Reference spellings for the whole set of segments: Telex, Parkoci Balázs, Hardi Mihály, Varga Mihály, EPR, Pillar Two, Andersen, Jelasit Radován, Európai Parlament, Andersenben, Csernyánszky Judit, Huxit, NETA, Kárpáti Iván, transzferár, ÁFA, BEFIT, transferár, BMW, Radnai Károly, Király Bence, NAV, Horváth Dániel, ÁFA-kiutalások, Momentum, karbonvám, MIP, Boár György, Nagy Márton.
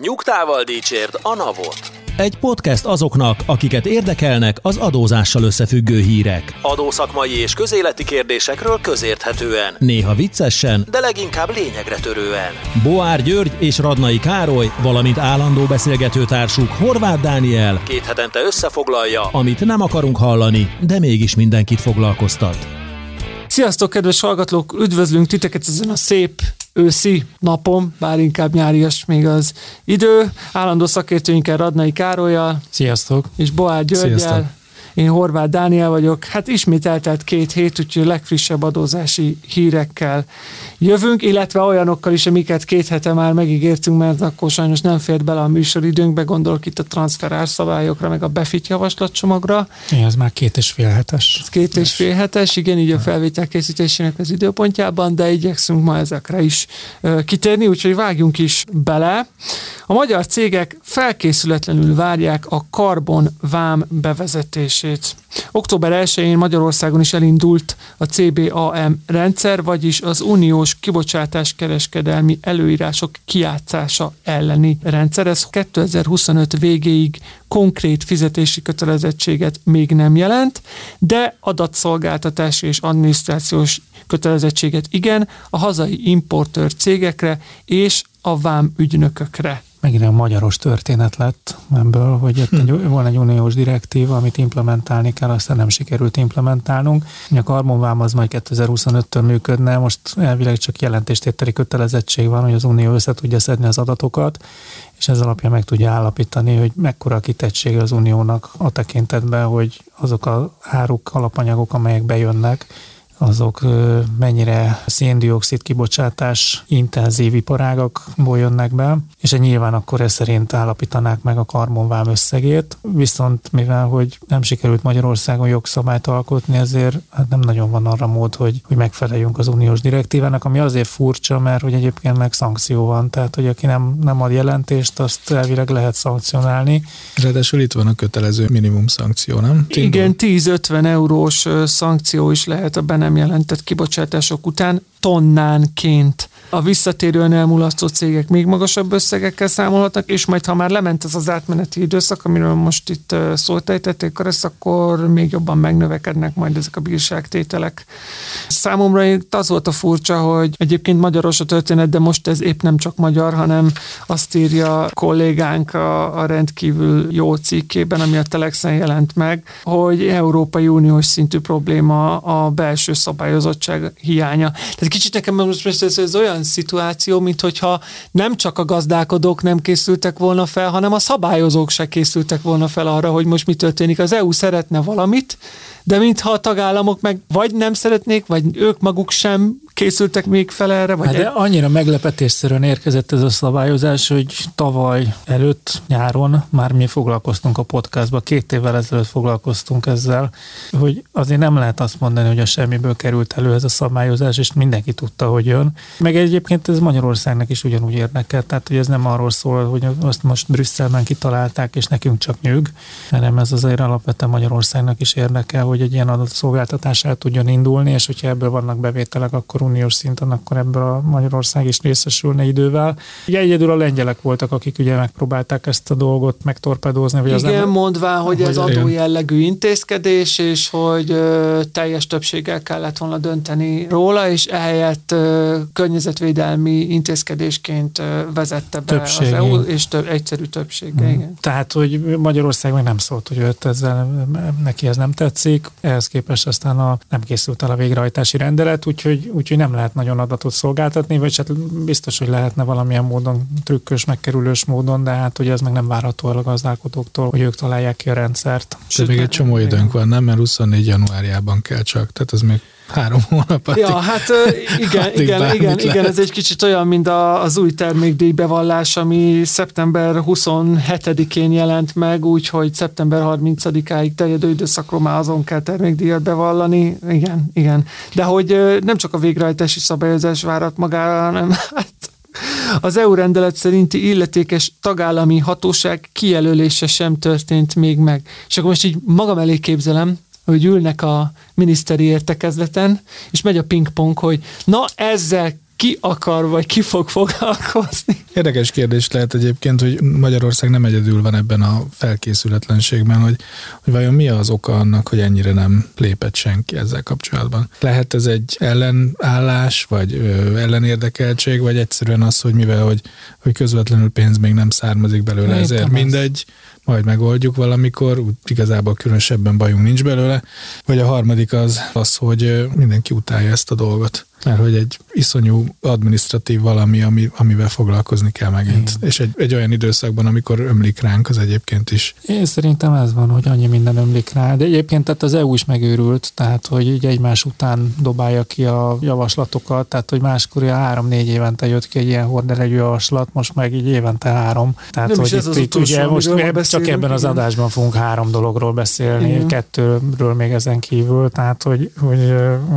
Nyugtával dicsért a NAV-ot. Egy podcast azoknak, akiket érdekelnek az adózással összefüggő hírek. Adószakmai és közéleti kérdésekről közérthetően. Néha viccesen, de leginkább lényegre törően. Boár György és Radnai Károly, valamint állandó beszélgetőtársuk Horváth Dániel két hetente összefoglalja, amit nem akarunk hallani, de mégis mindenkit foglalkoztat. Sziasztok, kedves hallgatók! Üdvözlünk titeket ezen a szép őszi napon, bár inkább nyárias még az idő. Állandó szakértőinkkel, Radnai Károllyal. Sziasztok! És Boár Györggyel. Sziasztok. Én Horváth Dániel vagyok. Hát ismét eltelt 2 hét, úgyhogy legfrissebb adózási hírekkel jövünk, illetve olyanokkal is, amiket 2 hete már megígértünk, mert akkor sajnos nem fért bele a műsoridőnkbe, gondolok itt a transferárszabályokra, meg a BEFIT javaslatcsomagra. Igen, ez már 2,5 hetes. Ez 2,5 hetes, igen, így a felvétel készítésének az időpontjában, de igyekszünk ma ezekre is kitérni, úgyhogy vágjunk is bele. A magyar cégek felkészületlenül várják a karbonvám bevezetését. Október 1-én Magyarországon is elindult a CBAM rendszer, vagyis az uniós kibocsátáskereskedelmi előírások kijátszása elleni rendszer. Ez 2025 végéig konkrét fizetési kötelezettséget még nem jelent, de adatszolgáltatási és adminisztrációs kötelezettséget igen a hazai importőr cégekre és a vám ügynökökre. Megint a magyaros történet lett ebből, hogy itt van egy uniós direktíva, amit implementálni kell, aztán nem sikerült implementálnunk. A karbonvám az majd 2025-től működne, most elvileg csak jelentéstételi kötelezettség van, hogy az unió össze tudja szedni az adatokat, és ez alapján meg tudja állapítani, hogy mekkora a kitettsége az uniónak a tekintetben, hogy azok az áruk, alapanyagok, amelyek bejönnek, azok mennyire szén-dioxid kibocsátás intenzív iparágakból jönnek be, és nyilván akkor ez szerint állapítanák meg a karbonvám összegét, viszont mivel, hogy nem sikerült Magyarországon jogszabályt alkotni, ezért hát nem nagyon van arra mód, hogy megfeleljünk az uniós direktívának, ami azért furcsa, mert hogy egyébként meg szankció van, tehát hogy aki nem ad jelentést, azt elvileg lehet szankcionálni. Ráadásul itt van a kötelező minimum szankció, nem? Igen, 10-50 eurós szankció is lehet a benne jelentett kibocsátások után tonnánként. A visszatérően elmulasztó cégek még magasabb összegekkel számolhatnak, és majd, ha már lement ez az átmeneti időszak, amiről most itt szót ejtették, akkor még jobban megnövekednek majd ezek a bírságtételek. Számomra itt az volt a furcsa, hogy egyébként magyaros a történet, de most ez épp nem csak magyar, hanem azt írja kollégánk a rendkívül jó cikkében, ami a Telexen jelent meg, hogy Európai Uniós szintű probléma a belső szabályozottság hiánya. Tehát kicsit nekem most ez olyan szituáció, mint hogyha nem csak a gazdálkodók nem készültek volna fel, hanem a szabályozók se készültek volna fel arra, hogy most mi történik. Az EU szeretne valamit, de mintha a tagállamok meg vagy nem szeretnék, vagy ők maguk sem készültek még fel erre. Vagy de annyira meglepetésszerűen érkezett ez a szabályozás, hogy tavaly előtt nyáron már mi foglalkoztunk a podcastban, 2 évvel ezelőtt foglalkoztunk ezzel, hogy azért nem lehet azt mondani, hogy a semmiből került elő ez a szabályozás, és mindenki tudta, hogy jön. Meg egyébként ez Magyarországnak is ugyanúgy érdekel, tehát hogy ez nem arról szól, hogy azt most Brüsszelben kitalálták, és nekünk csak nyűg, hanem ez azért alapvetően Magyarországnak is érdekel, hogy egy ilyen adatszolgáltatás el tudjon indulni, és hogyha ebből vannak bevételek, akkor uniós szinten, akkor ebből a Magyarország is részesülne idővel. Ugye egyedül a lengyelek voltak, akik ugye megpróbálták ezt a dolgot megtorpedózni. Vagy igen, mondván, hogy ez adójellegű intézkedés, és hogy teljes többséggel kellett volna dönteni róla, és ehelyett környezetvédelmi intézkedésként vezette be az EU, és egyszerű többséggel. Igen. Tehát, hogy Magyarország még nem szólt, hogy őt ezzel, neki ez nem tetszik, ehhez képest aztán nem készült el a végrehajtási rendelet, úgyhogy nem lehet nagyon adatot szolgáltatni, vagy hát biztos, hogy lehetne valamilyen módon, trükkös, megkerülős módon, de hát ugye ez meg nem várható el a gazdálkodóktól, hogy ők találják ki a rendszert. De még egy csomó időnk van, nem? Mert 24 januárjában kell csak, tehát ez még 3 hónap. Ja, hát igen, ez egy kicsit olyan, mint az új termékdíj bevallás, ami szeptember 27-én jelent meg, úgyhogy szeptember 30-áig terjedő időszakról már azon kell termékdíjat bevallani. Igen. De hogy nem csak a végrehajtási szabályozás várat magára, hanem az EU rendelet szerinti illetékes tagállami hatóság kijelölése sem történt még meg. És akkor most így magam elé képzelem, hogy ülnek a miniszteri értekezleten, és megy a pingpong, hogy na ezzel ki akar, vagy ki fog foglalkozni. Érdekes kérdés lehet egyébként, hogy Magyarország nem egyedül van ebben a felkészületlenségben, hogy vajon mi az oka annak, hogy ennyire nem lépett senki ezzel kapcsolatban. Lehet ez egy ellenállás, vagy ellenérdekeltség, vagy egyszerűen az, hogy mivel, hogy közvetlenül pénz még nem származik belőle, ezért mindegy, majd megoldjuk valamikor, úgy igazából különösebben bajunk nincs belőle, vagy a harmadik az, hogy mindenki utálja ezt a dolgot. Mert hogy egy iszonyú adminisztratív valami, amivel foglalkozni kell megint. Igen. És egy olyan időszakban, amikor ömlik ránk, az egyébként is. Én szerintem ez van, hogy annyi minden ömlik rá. De egyébként tehát az EU is megőrült, tehát hogy így egymás után dobálja ki a javaslatokat, tehát hogy máskor 3-4 évente jött ki egy ilyen horderejű javaslat, most meg így évente 3. Tehát nem hogy itt ugye most csak ebben az adásban fogunk 3 dologról beszélni, igen. 2-ről még ezen kívül, tehát hogy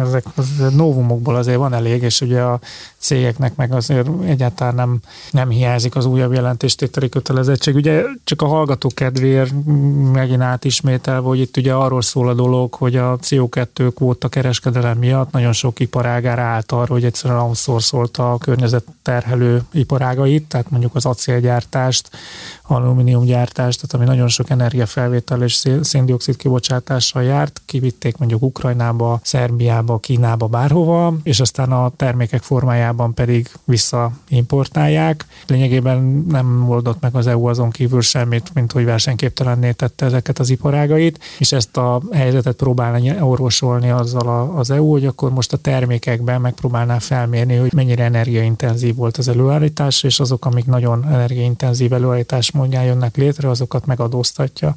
ezek az novumokból azért van elég, és ugye a cégeknek meg azért egyáltalán nem hiányzik az újabb jelentéstételi kötelezettség. Ugye csak a hallgató kedvéért megint átismételve, hogy itt ugye arról szól a dolog, hogy a CO2 kvóta kereskedelem miatt nagyon sok iparágára állt arra, hogy egyszerűen outsourcolta a környezetterhelő iparágait, tehát mondjuk az acélgyártást, alumíniumgyártást, tehát ami nagyon sok energiafelvétel és széndioxid kibocsátással járt, kivitték mondjuk Ukrajnába, Szerbiába, Kínába, bárhova, és aztán a termékek formájában pedig visszaimportálják. Lényegében nem oldott meg az EU azon kívül semmit, mint hogy versenyképtelenné tette ezeket az iparágait, és ezt a helyzetet próbálna orvosolni azzal az EU, hogy akkor most a termékekben megpróbálná felmérni, hogy mennyire energiaintenzív volt az előállítás, és azok, amik nagyon energiaintenzív előállítás módján jönnek létre, azokat megadóztatja.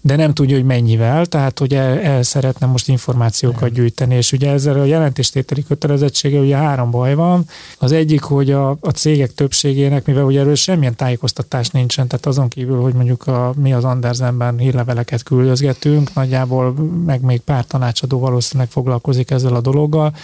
De nem tudja, hogy mennyivel, tehát hogy el szeretne most információkat gyűjteni, és ugye ezzel a jelentéstételi kötelezettsége ugye 3 baj van. Az egyik, hogy a cégek többségének, mivel ugye erről semmilyen tájékoztatás nincsen, tehát azon kívül, hogy mondjuk mi az Andersenben hírleveleket küldözgetünk, nagyjából meg még pár tanácsadó valószínűleg foglalkozik ezzel a dologgal,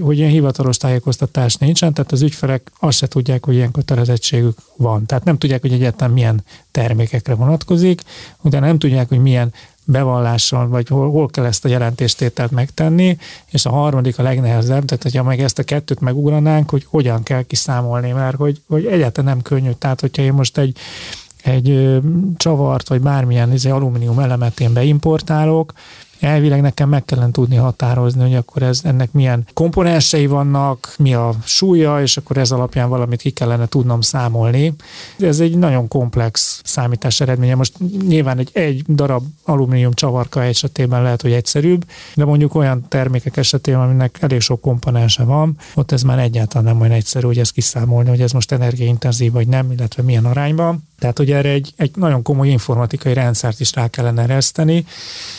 hogy ilyen hivatalos tájékoztatás nincsen, tehát az ügyfelek azt se tudják, hogy ilyen kötelezettségük van. Tehát nem tudják, hogy egyáltalán milyen termékekre vonatkozik, utána nem tudják, hogy milyen bevallással, vagy hol kell ezt a jelentéstételt megtenni, és a harmadik a legnehezebb, tehát hogyha meg ezt a 2-t megugranánk, hogy hogyan kell kiszámolni, mert hogy egyáltalán nem könnyű. Tehát hogyha én most egy csavart, vagy bármilyen alumínium elemet én beimportálok, elvileg nekem meg kellene tudni határozni, hogy akkor ennek milyen komponensei vannak, mi a súlya, és akkor ez alapján valamit ki kellene tudnom számolni. Ez egy nagyon komplex számítás eredménye. Most nyilván egy darab alumínium csavarka esetében lehet, hogy egyszerűbb, de mondjuk olyan termékek esetében, aminek elég sok komponense van, ott ez már egyáltalán nem olyan egyszerű, hogy ezt kiszámolni, hogy ez most energiaintenzív vagy nem, illetve milyen arányban. Tehát, hogy erre egy nagyon komoly informatikai rendszert is rá kellene ereszteni,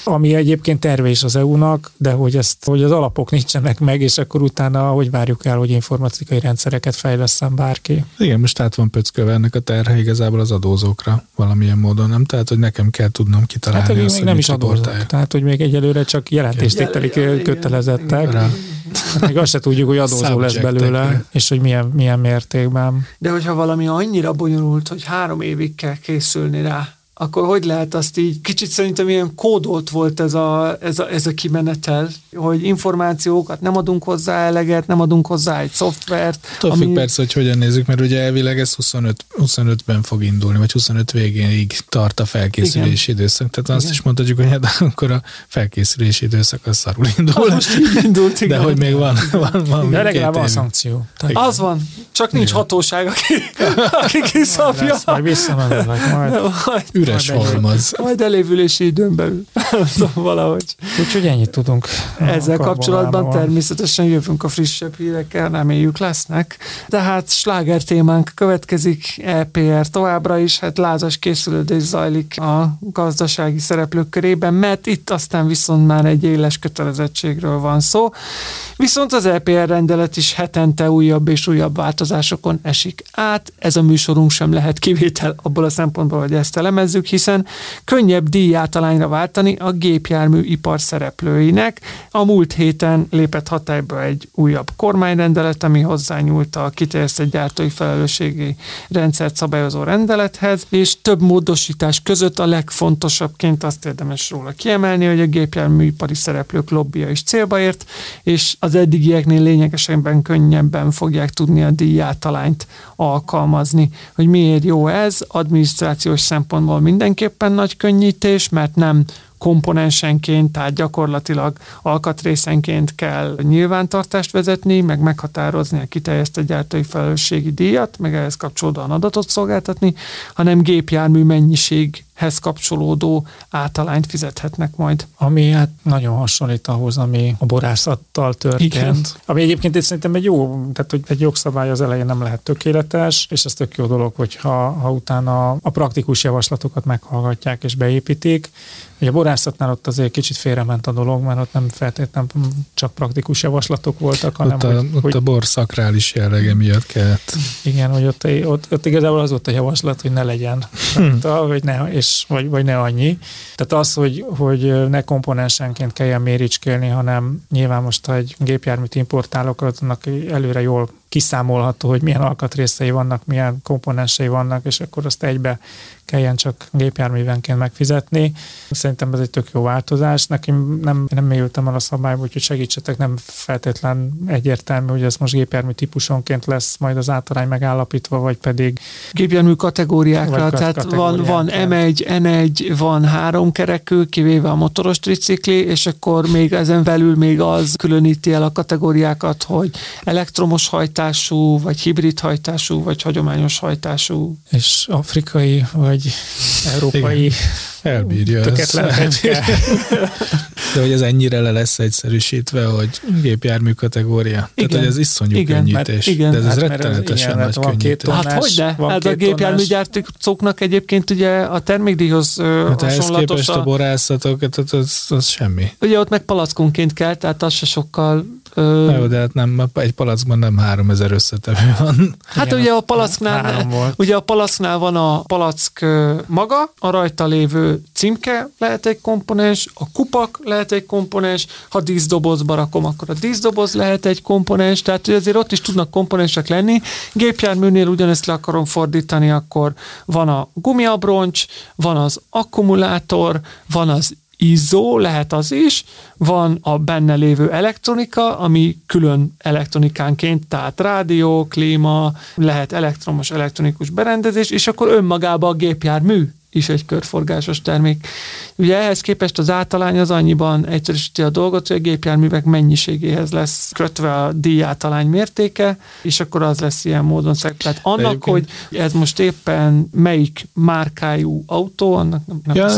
ami egyébként terve is az EU-nak, de hogy az alapok nincsenek meg, és akkor utána hogy várjuk el, hogy informatikai rendszereket fejleszten bárki. Igen, most át van pöckölve ennek a terhe igazából az adózókra valamilyen módon, nem? Tehát, hogy nekem kell tudnom kitalálni hát, hogy azt, még nem is adózók. Tehát, hogy még egyelőre csak jelentéstételi kötelezettek. Még azt se tudjuk, hogy adózó lesz belőle, és hogy milyen mértékben. De hogyha valami annyira bonyolult, hogy 3 évig kell készülni rá, akkor hogy lehet azt így, kicsit szerintem ilyen kódolt volt ez a kimenetel, hogy információkat nem adunk hozzá eleget, nem adunk hozzá egy szoftvert. Attól függ persze, hogy hogyan nézzük, mert ugye elvileg ez 25-ben fog indulni, vagy 25 végéig tart a felkészülési időszak. Tehát igen. Azt is mondhatjuk, hogy hát akkor a felkészülési időszak az szarul indul. Indult, de hogy még van de legalább van szankció. Tehát az van, csak nincs hatóság, aki kiszabja. Majd visszamenőleg, majd. Üres halmaz. Majd elévülési időn belül. Valahogy. Úgyhogy ennyit tudunk. Ezzel kapcsolatban természetesen jövünk a frissebb hírekkel, reméljük lesznek. De hát sláger témánk következik, EPR továbbra is, hát lázas készülődés zajlik a gazdasági szereplők körében, mert itt aztán viszont már egy éles kötelezettségről van szó. Viszont az EPR rendelet is hetente újabb és újabb változásokon esik át. Ez a műsorunk sem lehet kivétel abból a szempontból, hogy ezt elemezzük. érezzük, hiszen könnyebb díjátalányra váltani a gépjárműipar szereplőinek. A múlt héten lépett hatályba egy újabb kormányrendelet, ami hozzányúlt a kiterjesztett gyártói felelősségi rendszert szabályozó rendelethez, és több módosítás között a legfontosabbként azt érdemes róla kiemelni, hogy a gépjárműipari szereplők lobbija is célba ért, és az eddigieknél lényegesen könnyebben fogják tudni a díjátalányt alkalmazni. Hogy miért jó ez? Adminisztrációs szempontból mindenképpen nagy könnyítés, mert nem komponensenként, tehát gyakorlatilag alkatrészenként kell nyilvántartást vezetni, meg meghatározni a kiterjesztett gyártói felelősségi díjat, meg ehhez kapcsolódóan adatot szolgáltatni, hanem gépjármű mennyiséghez kapcsolódó átalányt fizethetnek majd. Ami hát nagyon hasonlít ahhoz, ami a borászattal történt. Igen. Ami egyébként szerintem egy jó, tehát hogy egy jogszabály az elején nem lehet tökéletes, és ez tök jó dolog, hogyha utána a praktikus javaslatokat meghallgatják és beépítik. Ugye a borászatnál ott azért kicsit félrement a dolog, mert ott nem feltétlenül csak praktikus javaslatok voltak, hanem ott a bor szakrális jellege miatt kellett. Igen, hogy ott igazából az volt a javaslat, hogy ne legyen rajta, vagy ne annyi. Tehát az, hogy ne komponensenként kelljen méricskélni, hanem nyilván most, ha egy gépjárműt importálok, annak előre jól kiszámolható, hogy milyen alkatrészei vannak, milyen komponensei vannak, és akkor azt egybe kelljen csak gépjárművenként megfizetni. Szerintem ez egy tök jó változás. Nekem nem mélyültem el a szabályba, úgyhogy segítsetek, nem feltétlen egyértelmű, hogy ez most gépjármű típusonként lesz majd az átarány megállapítva, vagy pedig... Gépjármű kategóriákra, tehát van M1, N1, van háromkerekű, kivéve a motoros tricikli, és akkor még ezen belül még az különíti el a kategóriákat, hogy elektromos hajtású, vagy hibrid hajtású, vagy hagyományos hajtású. És afrikai, vagy európai... Igen. Elbírja ezt. De hogy ez ennyire le lesz egyszerűsítve, hogy gépjármű kategória. Igen. Tehát, hogy ez iszonyú könnyítés. Igen. De ez rettenetesen nagy könnyítés. Hát hogyne? Hát a gépjárműgyártóknak egyébként ugye a termékdíjhoz hasonlatos. Hát ehhez képest a borászatok, tehát az semmi. Ugye ott meg palackonként kell, tehát az se sokkal... Jó, de hát nem, egy palackban nem 3000 összetevő van. Hát igen, ugye a palacknál van a palack maga, a rajta lévő címke lehet egy komponens, a kupak lehet egy komponens, ha díszdobozba rakom, akkor a díszdoboz lehet egy komponens, tehát hogy azért ott is tudnak komponensek lenni. Gépjárműnél ugyanezt le akarom fordítani, akkor van a gumiabroncs, van az akkumulátor, van az izzó, lehet az is, van a benne lévő elektronika, ami külön elektronikánként, tehát rádió, klíma, lehet elektromos, elektronikus berendezés, és akkor önmagában a gépjármű is egy körforgásos termék. Ugye ehhez képest az átalány az annyiban egyszerűsíti a dolgot, hogy a gépjárművek mennyiségéhez lesz kötve a díjátalány mértéke, és akkor az lesz ilyen módon. Tehát annak, hogy ez most éppen melyik márkájú autó, annak nem lesz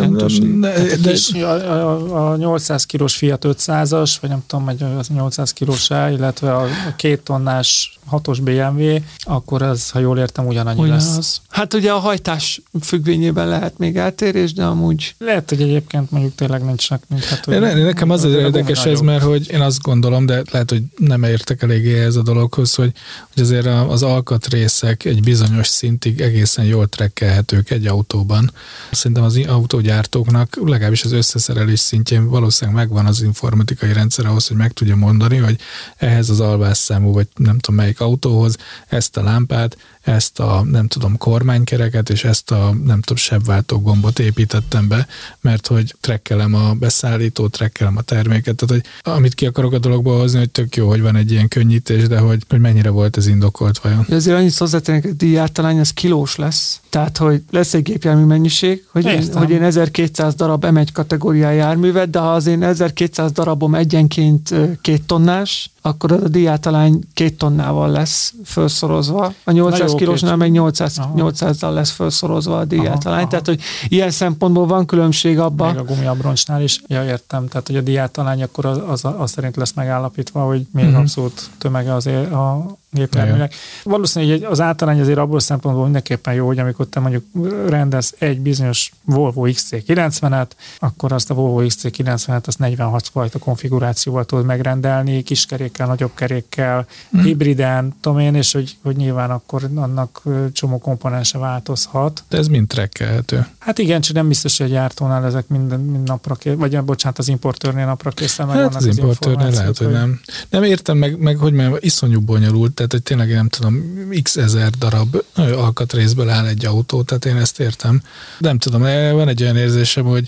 jelentőség. A 800 kilós Fiat 500-as, vagy nem tudom, a 800 kilósá, illetve a 2 tonnás 6-os BMW, akkor ez, ha jól értem, ugyanannyi lesz. Az. Hát ugye a hajtás függvényében lehet még eltérés, de amúgy... Lehet, hogy egyébként mondjuk tényleg nincsenek. Hát, nekem az érdekes ez, mert hogy én azt gondolom, de lehet, hogy nem értek eléggé ez a dologhoz, hogy azért az alkatrészek egy bizonyos szintig egészen jól trekkelhetők egy autóban. Szerintem az autógyártóknak legalábbis az összeszerelés szintjén valószínűleg megvan az informatikai rendszer ahhoz, hogy meg tudja mondani, hogy ehhez az alvásszámú, vagy nem tudom melyik autóhoz ezt a lámpát, ezt a nem tudom kormánykereket, és ezt a nem tudom sebváltó gombot építettem be, mert hogy trekkelem a beszállítót, trekkelem a terméket. Tehát, hogy amit ki akarok a dologba hozni, hogy tök jó, hogy van egy ilyen könnyítés, de hogy mennyire volt ez indokolt vajon. Azért annyit hozzátennék, hogy a díjátalány az kilós lesz. Tehát, hogy lesz egy gépjármű mennyiség, hogy én 1200 darab M1 kategóriá járművet, de ha az én 1200 darabom egyenként 2 tonnás, akkor a díjátalány 2 tonnával lesz felszorozva. A 800 kilósnál meg 800-dal lesz felszorozva a díjátalány. Tehát, hogy ilyen szempontból van különbség abban. Még a gumiabroncsnál is, értem, tehát, hogy a díjátalány akkor az szerint lesz megállapítva, hogy milyen abszolút tömege az gépjárműnek. Valószínűleg az általány azért abból szempontból mindenképpen jó, hogy amikor te mondjuk rendelsz egy bizonyos Volvo XC90-et, akkor azt a Volvo XC90-et azt 46 fajta konfigurációval tudod megrendelni, kiskerékkel, nagyobb kerékkel, hibriden, tudom én, és hogy nyilván akkor annak csomó komponense változhat. De ez mind trekkelhető. Hát igen, csak nem biztos, hogy a gyártónál ezek mind napra az importőrnél napra készül, meg vannak az információk. Lehet, hogy nem. Nem értem meg hogy már iszonyú bonyolult, tehát hogy tényleg nem tudom, x ezer darab alkatrészből áll egy autó, tehát én ezt értem. Nem tudom, van egy olyan érzésem, hogy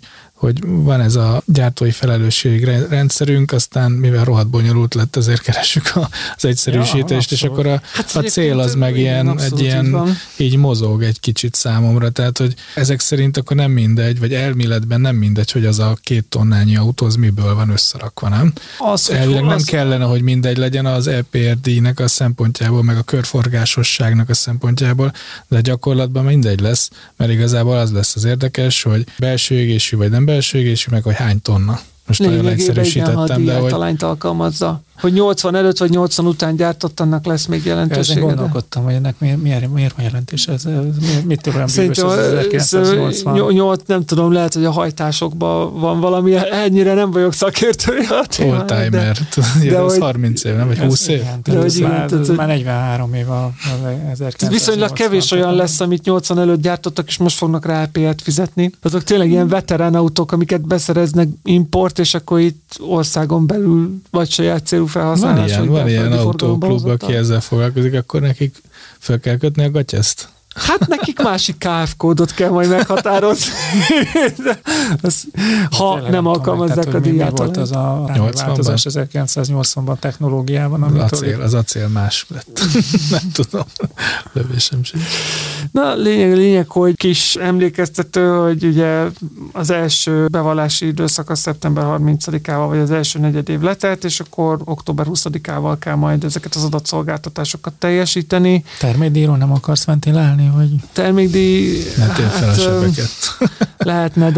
van ez a gyártói felelősség rendszerünk, aztán mivel rohadt bonyolult lett, ezért keressük az egyszerűsítést, és akkor a cél az meg ilyen, egy ilyen így mozog egy kicsit számomra, tehát hogy ezek szerint akkor nem mindegy, vagy elméletben nem mindegy, hogy az a 2 tonnányi autó az miből van összerakva, nem? Elvileg nem kellene, hogy mindegy legyen az EPR-díjnek a szempontjából, meg a körforgásosságnak a szempontjából, de gyakorlatban mindegy lesz, mert igazából az lesz az érdekes, hogy belső égésű vagy nem belső égésű, meg hogy hány tonna. Most nagyon egyszerűsítettem, de hogy... talányt alkalmazza. Hogy 80 előtt vagy 80 után gyártott, annak lesz még jelentősége. Én gondolkodtam, hogy ennek miért van jelentés? Ez mitől olyan bűvös az 1980? 8, nem tudom, lehet, hogy a hajtásokban van valami, ennyire nem vagyok szakértője. Oldtimer, ez 30 év, nem? Vagy 20 év? Ez már 43 év a 1980. Viszonylag kevés olyan lesz, amit 80 előtt gyártottak, és most fognak rá EPR-t fizetni. Azok tényleg ilyen veterán autók, amiket beszereznek import, és akkor itt országon belül vagy saját célú Van ilyen autóklub, aki ezzel foglalkozik, akkor nekik fel kell kötni a gatyaszt? Hát nekik másik KF kódot kell majd meghatározni. Ha nem alkalmazzák a díját. Mi volt az a változás 1980-ban technológiában? Az acél más lett. Nem tudom. Lövésem sem. Na, lényeg, hogy kis emlékeztető, hogy ugye az első bevallási időszak az szeptember 30-ával, vagy az első negyedév letelt, és akkor október 20-ával kell majd ezeket az adatszolgáltatásokat teljesíteni. Termékdíjról nem akarsz ventilálni? Hogy termékdíj... Ne tél fel a sebeket. Lehetne,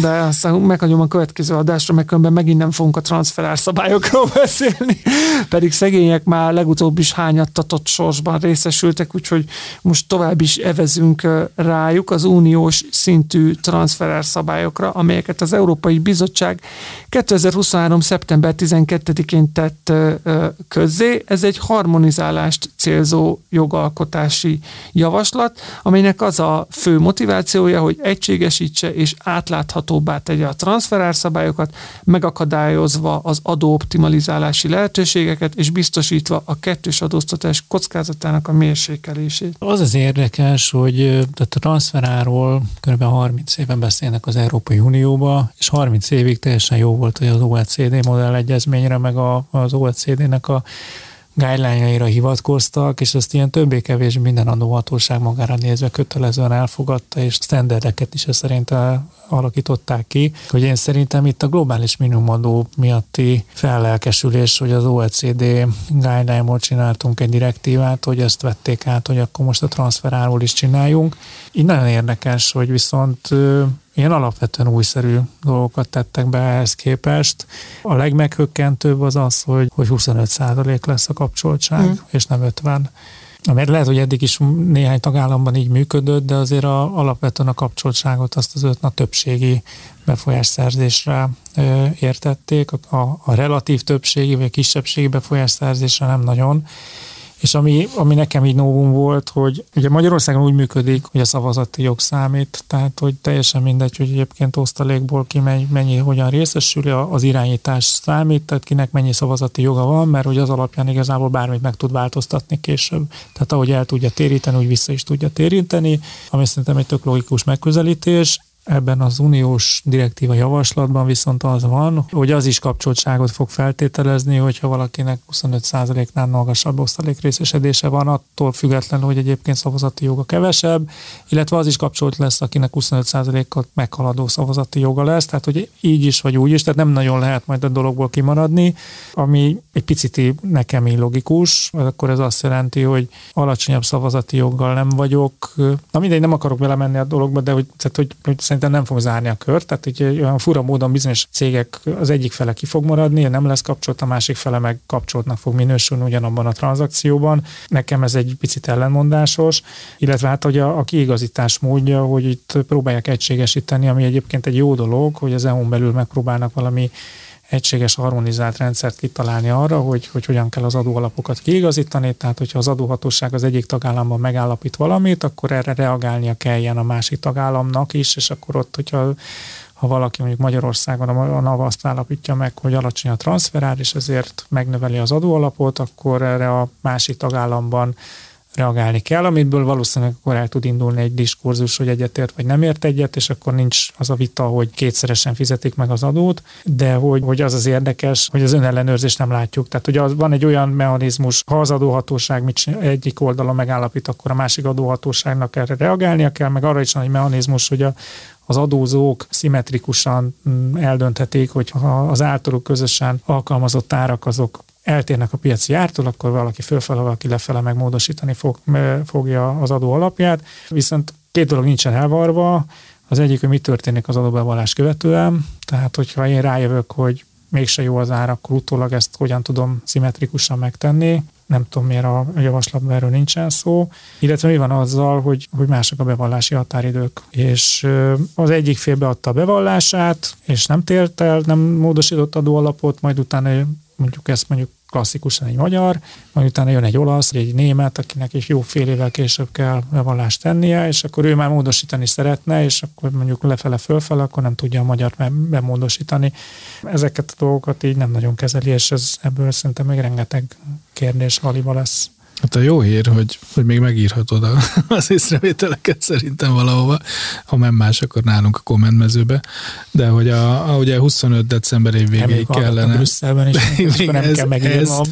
de aztán meghagyom a következő adásra, mert különben megint nem fogunk a transzferár szabályokról beszélni. Pedig szegények már legutóbb is hányattatott sorsban részesültek, úgyhogy most tovább is evezünk rájuk az uniós szintű transzferár szabályokra, amelyeket az Európai Bizottság 2023. szeptember 12-én tett közzé. Ez egy harmonizálást célzó jogalkotási javaslat, amelynek az a fő motivációja, hogy egységesítse és átláthatóbbá tegye a transzferárszabályokat, megakadályozva az adóoptimalizálási lehetőségeket, és biztosítva a kettős adóztatás kockázatának a mérsékelését. Az érdekes, hogy a transzferáról kb. 30 éven beszélnek az Európai Unióba, és 30 évig teljesen jó volt, hogy az OECD modellegyezményre, meg az OECD-nek a guideline-jaira hivatkoztak, és ezt ilyen többé-kevés minden adóhatóság magára nézve kötelezően elfogadta, és sztenderdeket is szerint alakították ki, hogy én szerintem itt a globális minimumadó miatti fellelkesülés, hogy az OECD guideline-ból csináltunk egy direktívát, hogy ezt vették át, hogy akkor most a transzferáról is csináljunk. Így nagyon érdekes, hogy viszont ilyen alapvetően újszerű dolgokat tettek be ehhez képest. A legmeghökkentőbb az az, hogy 25% lesz a kapcsoltság, és nem 50%. Mert lehet, hogy eddig is néhány tagállamban így működött, de azért alapvetően a kapcsoltságot azt az ötna többségi befolyásszerzésre értették. A relatív többségi vagy kisebbségi befolyásszerzésre nem nagyon. És ami nekem így novum volt, hogy ugye Magyarországon úgy működik, hogy a szavazati jog számít, tehát hogy teljesen mindegy, hogy egyébként osztalékból ki mennyi hogyan részesül, az irányítás számít, tehát kinek mennyi szavazati joga van, mert hogy az alapján igazából bármit meg tud változtatni később. Tehát ahogy el tudja téríteni, úgy vissza is tudja téríteni, ami szerintem egy tök logikus megközelítés. Ebben az uniós direktíva javaslatban viszont az van, hogy az is kapcsoltságot fog feltételezni, hogyha valakinek 25%-nál magasabb osztalék részesedése van, attól függetlenül, hogy egyébként szavazati joga kevesebb, illetve az is kapcsolt lesz, akinek 25%-ot meghaladó szavazati joga lesz, tehát hogy így is vagy úgy is, tehát nem nagyon lehet majd a dologból kimaradni, ami egy picit nekem illogikus, akkor ez azt jelenti, hogy alacsonyabb szavazati joggal nem vagyok. Na mindegy, nem akarok belemenni a dologba, de hogy szerintem nem fog zárni a kört, tehát így olyan fura módon bizonyos cégek az egyik fele ki fog maradni, nem lesz kapcsolt, a másik fele meg kapcsoltnak fog minősülni ugyanabban a tranzakcióban. Nekem ez egy picit ellenmondásos, illetve hát, hogy a kiigazítás módja, hogy itt próbálják egységesíteni, ami egyébként egy jó dolog, hogy az EU-n belül megpróbálnak valami egységes, harmonizált rendszert kitalálni arra, hogy hogyan kell az adóalapokat kiigazítani, tehát hogyha az adóhatóság az egyik tagállamban megállapít valamit, akkor erre reagálnia kelljen a másik tagállamnak is, és akkor ott, ha valaki mondjuk Magyarországon a NAV azt állapítja meg, hogy alacsony a transferár, és ezért megnöveli az adóalapot, akkor erre a másik tagállamban reagálni kell, amitből valószínűleg akkor el tud indulni egy diskurzus, hogy egyetért vagy nem ért egyet, és akkor nincs az a vita, hogy kétszeresen fizetik meg az adót, de hogy az az érdekes, hogy az önellenőrzést nem látjuk. Tehát ugye van egy olyan mechanizmus, ha az adóhatóság egyik oldalon megállapít, akkor a másik adóhatóságnak erre reagálnia kell, meg arra is van egy mechanizmus, hogy az adózók szimmetrikusan eldönthetik, hogy ha az általuk közösen alkalmazott árak azok eltérnek a piaci ártól, akkor valaki fölfele, valaki lefele megmódosítani fogja az adó alapját. Viszont két dolog nincsen elvarva. Az egyik, hogy mi történik az adóbevallás követően. Tehát, hogyha én rájövök, hogy mégse jó az ár, akkor utólag ezt hogyan tudom szimmetrikusan megtenni. Nem tudom, miért a javaslatban erről nincsen szó. Illetve mi van azzal, hogy mások a bevallási határidők. És az egyik fél beadta a bevallását, és nem tért el, nem módosított adóalapot, majd utána mondjuk klasszikusan egy magyar, majd utána jön egy olasz, egy német, akinek is jó fél évvel később kell bevallást tennie, és akkor ő már módosítani szeretne, és akkor mondjuk lefele-fölfele, akkor nem tudja a magyart bemódosítani. Ezeket a dolgokat így nem nagyon kezeli, és ebből szerintem még rengeteg kérdés haliba lesz. Hát a jó hír, hogy még megírhatod az észrevételeket szerintem valahova, ha nem más, akkor nálunk a kommentmezőbe, de hogy ugye 25 december év végéig kellene. Brüsszelben is, nem kell megírnom.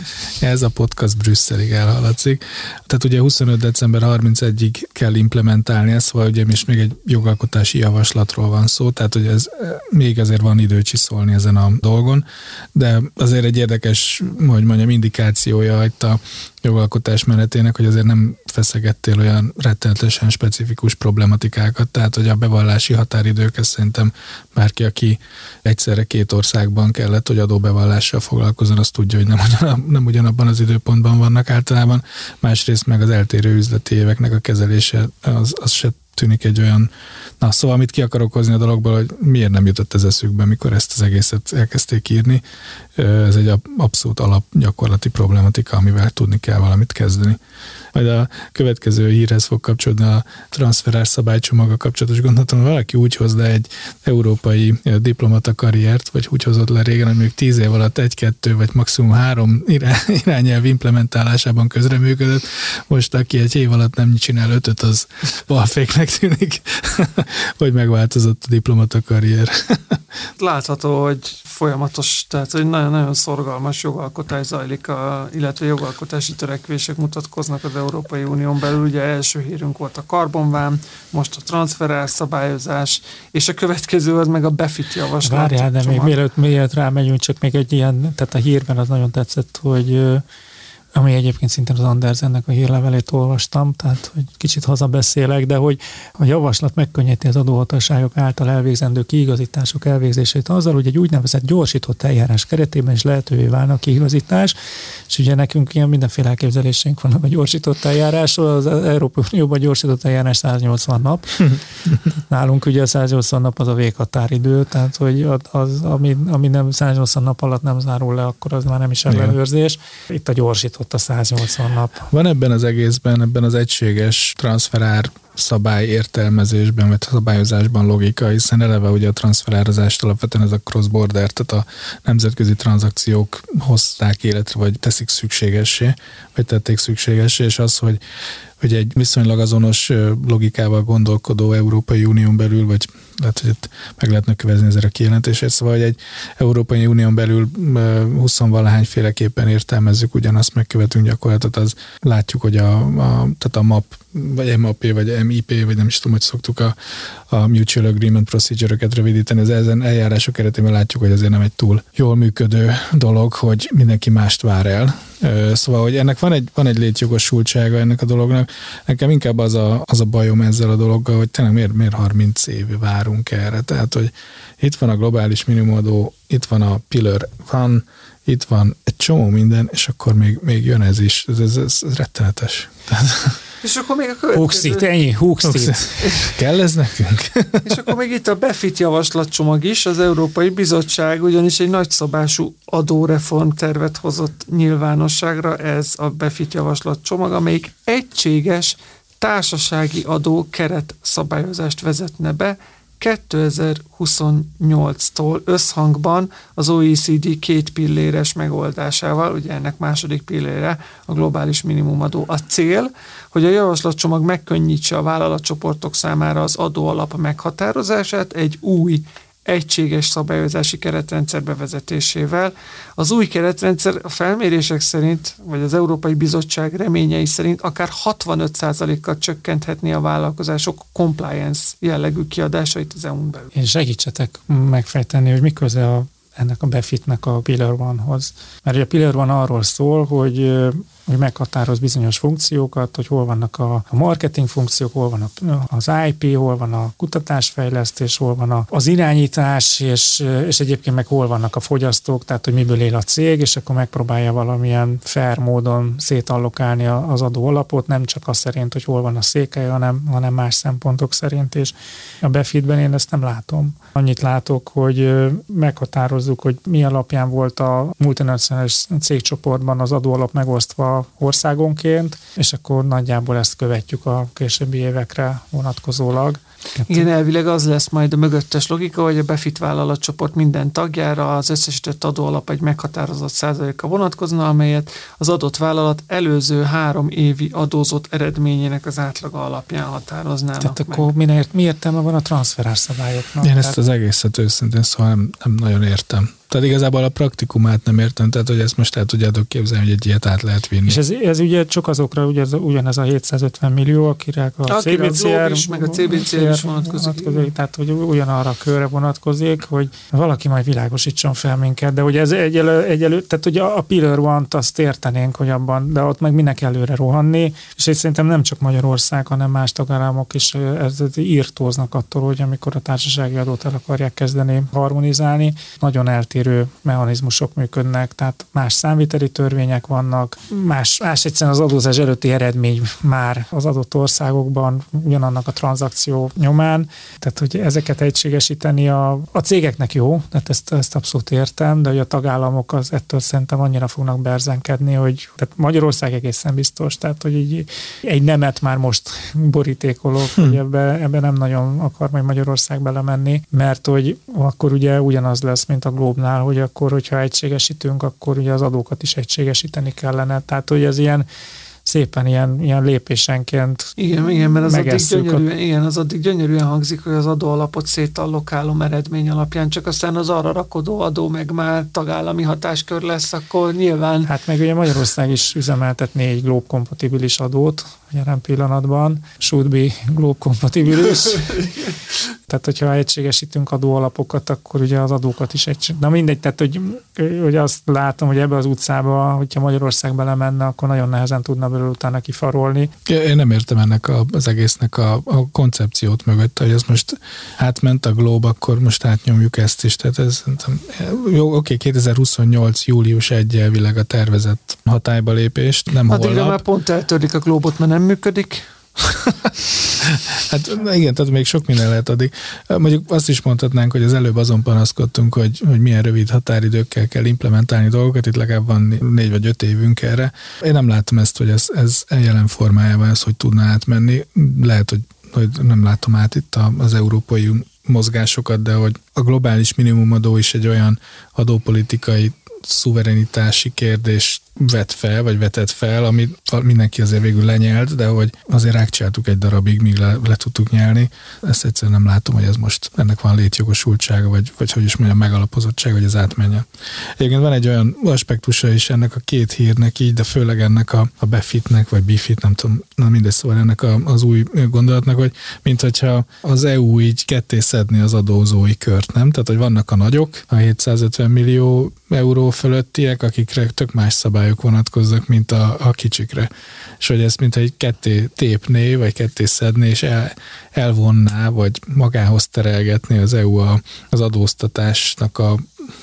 Ez a podcast Brüsszelig elhaladszik. Tehát ugye 25 december 31-ig kell implementálni ezt, szóval ugye most még egy jogalkotási javaslatról van szó, tehát hogy ez még azért van idő csiszolni ezen a dolgon, de azért egy érdekes, hogy mondjam, indikációja itt a jogalkotás menetének, hogy azért nem feszegettél olyan rettenetesen specifikus problematikákat, tehát hogy a bevallási határidők, ez szerintem bárki, aki egyszerre két országban kellett, hogy adóbevallással foglalkozzon, az tudja, hogy nem ugyanabban az időpontban vannak általában. Másrészt meg az eltérő üzleti éveknek a kezelése, az se tűnik egy olyan... Na, szóval mit ki akarok hozni a dologból, hogy miért nem jutott ez eszükbe, mikor ezt az egészet elkezdték írni. Ez egy abszolút alapgyakorlati problematika, amivel tudni kell valamit kezdeni. Majd a következő hírhez fog kapcsolódni a transferás szabálycsomaga kapcsolatos gondolatom, valaki úgy hoz le egy európai diplomata karriert, vagy úgy hozott le régen, hogy mondjuk 10 év alatt 1-2 vagy maximum 3 irányelv implementálásában közreműködött. Most aki egy év alatt nem csinál 5-öt, az balféknek tűnik, hogy megváltozott a diplomata karrier. Látható, hogy folyamatos, tehát hogy nagyon-nagyon szorgalmas jogalkotás zajlik, illetve jogalkotási törekvések mutatkoznak az Európai Unión belül. Ugye első hírünk volt a karbonvám, most a transferár szabályozás, és a következő az meg a BEFIT javaslat. Várjál, de még mielőtt rámegyünk, csak még egy ilyen, tehát a hírben az nagyon tetszett, hogy ami egyébként szintén az Andersennek a hírlevelét olvastam, tehát hogy kicsit hazabeszélek, de hogy a javaslat megkönnyíti az adóhatóságok által elvégzendő kiigazítások elvégzését azzal, hogy egy úgynevezett gyorsított eljárás keretében is lehetővé válna a kiigazítás, és ugye nekünk ilyen mindenféle elképzelésünk van a gyorsított eljárásról, az Európai Unióban gyorsított eljárás 180 nap, nálunk ugye a 180 nap az a véghatáridő, tehát hogy az, ami nem 180 nap alatt nem zárul le, akkor az már nem is ellenőrzés. Itt a gyorsított a 180 nap. Van ebben az egészben, ebben az egységes transferár szabály értelmezésben, vagy szabályozásban logika, hiszen eleve ugye a transferározást alapvetően ez a cross-border, tehát a nemzetközi tranzakciók hozták életre, vagy teszik szükségessé, vagy tették szükségessé, és az, hogy hogy egy viszonylag azonos logikával gondolkodó Európai Unión belül, vagy lehet, hogy itt meg lehetne kövezni ezzel a kijelentését, szóval, hogy egy Európai Unión belül 20-valahány féleképpen értelmezzük ugyanazt, megkövetünk gyakorlatot, az látjuk, hogy tehát a MAP, vagy MAP, vagy MIP, vagy nem is tudom, hogy szoktuk a Mutual Agreement Procedure-öket rövidíteni, az ezen eljárások keretében látjuk, hogy azért nem egy túl jól működő dolog, hogy mindenki mást vár el. Szóval, hogy ennek van egy létjogosultsága ennek a dolognak. Nekem inkább az a bajom ezzel a dologgal, hogy tényleg miért 30 év várunk erre. Tehát, hogy itt van a globális minimumadó, itt van a Pillar One, itt van egy csomó minden, és akkor még jön ez is. Ez rettenetes. És akkor még a következő... Huxit, ennyi, huxit. Kell ez nekünk? És akkor még itt a BEFIT javaslatcsomag is, az Európai Bizottság ugyanis egy nagyszabású adóreform tervet hozott nyilvánosságra, ez a BEFIT javaslatcsomag, amelyik egységes társasági adó keret szabályozást vezetne be 2028-tól összhangban az OECD két pilléres megoldásával, ugye ennek második pillére a globális minimumadó. A cél, hogy a javaslatcsomag megkönnyítse a vállalatcsoportok számára az adóalap meghatározását egy új, egységes szabályozási keretrendszer bevezetésével. Az új keretrendszer a felmérések szerint, vagy az Európai Bizottság reményei szerint akár 65%-kal csökkenthetné a vállalkozások compliance jellegű kiadásait az EU-n belül. És segítsetek megfejteni, hogy mi köze ennek a BEFIT-nek a Pillar One-hoz. Mert a Pillar One arról szól, hogy meghatároz bizonyos funkciókat, hogy hol vannak a marketing funkciók, hol van az IP, hol van a kutatásfejlesztés, hol van az irányítás, és egyébként meg hol vannak a fogyasztók, tehát hogy miből él a cég, és akkor megpróbálja valamilyen fair módon szétallokálni az adóalapot, nem csak az szerint, hogy hol van a székely, hanem más szempontok szerint, és a BEFIT-ben én ezt nem látom. Annyit látok, hogy meghatározzuk, hogy mi alapján volt a multinacionális cégcsoportban az adóalap megosztva országonként, és akkor nagyjából ezt követjük a későbbi évekre vonatkozólag. Igen, elvileg az lesz majd a mögöttes logika, hogy a BEFIT vállalatcsoport minden tagjára az összesített adóalap egy meghatározott százaléka vonatkozna, amelyet az adott vállalat előző 3 évi adózott eredményének az átlaga alapján határoznának meg. Tehát akkor mi értelme van a transferárszabályoknak? Én ezt az egészet őszintén szóval nem nagyon értem. Tehát igazából a praktikumát nem értem, tehát hogy ezt most el tudjátok képzelni, hogy egy ilyet át lehet vinni. És ez ugye csak azokra, ugye ugyanez a 750 millió, akire a CBCR is, meg a CBCR is vonatkozik. Tehát hogy ugyanarra a körre vonatkozik, hogy valaki majd világosítson fel minket, de ugye ez egyelő, tehát ugye a Pillar One-t azt értenénk, hogy abban, de ott meg minek előre rohanni, és itt szerintem nem csak Magyarország, hanem más tagállamok is írtóznak attól, hogy amikor a társasági adót el akarják kezdeni harmonizálni, nagyon eltérő mechanizmusok működnek, tehát más számviteli törvények vannak, más egyszerűen az adózás előtti eredmény már az adott országokban ugyanannak a tranzakció nyomán, tehát hogy ezeket egységesíteni a cégeknek jó, tehát ezt abszolút értem, de hogy a tagállamok az ettől szerintem annyira fognak berzenkedni, hogy tehát Magyarország egészen biztos, tehát hogy így egy nemet már most borítékolok, hogy ebbe nem nagyon akar majd Magyarország belemenni, mert hogy akkor ugye ugyanaz lesz, mint a Globnál, hogy akkor, hogyha egységesítünk, akkor ugye az adókat is egységesíteni kellene. Tehát, hogy ez ilyen szépen ilyen lépésenként. Igen, mert az addig gyönyörűen hangzik, hogy az adóalapot szétallokálom eredmény alapján, csak aztán az arra rakodó adó meg már tagállami hatáskör lesz, akkor nyilván... Hát meg ugye Magyarország is üzemeltet 4 globe-kompatibilis adót jelen pillanatban. Should be globe-kompatibilis. Tehát, hogyha egységesítünk adóalapokat, akkor ugye az adókat is egységesítünk. Na mindegy, tehát, hogy azt látom, hogy ebbe az utcába, hogyha Magyarország belemenne, akkor nagyon nehezen tudna belőle utána kifarolni. Én nem értem ennek az egésznek a koncepciót mögött, hogy ez most átment a Globe, akkor most átnyomjuk ezt is. Tehát ez, jó, oké, 2028. július 1 elvileg a tervezett hatályba lépést, nem holnap. Addigra már pont eltörlik a Globot, mert nem működik. Hát igen, tehát még sok minden lehet addig. Mondjuk azt is mondhatnánk, hogy az előbb azon panaszkodtunk, hogy milyen rövid határidőkkel kell implementálni dolgokat, itt legalább van 4 vagy 5 évünk erre. Én nem látom ezt, hogy ez jelen formájában hogy tudna átmenni. Lehet, hogy nem látom át itt az európai mozgásokat, de hogy a globális minimumadó is egy olyan adópolitikai szuverenitási kérdést vetett fel, amit mindenki azért végül lenyelt, de hogy azért rákcsáltuk egy darabig, míg le tudtuk nyelni. Ezt egyszerűen nem látom, hogy ez most ennek van létjogosultsága, vagy hogy is mondjam, megalapozottság, hogy ez átmenjen. Egyébként van egy olyan aspektusa is ennek a két hírnek így, de főleg ennek a BEFIT-nek, vagy BEFIT, nem tudom, na mindegy, szóval ennek az új gondolatnak, hogy mint hogyha az EU így ketté szedni az adózói kört, nem? Tehát, hogy vannak a nagyok, a 750 millió euró fölöttiek, akikre tök más szabályok vonatkoznak, mint a kicsikre. És hogy ezt mintha egy ketté tépné, vagy ketté szedné, és elvonná, vagy magához terelgetné az EU az adóztatásnak a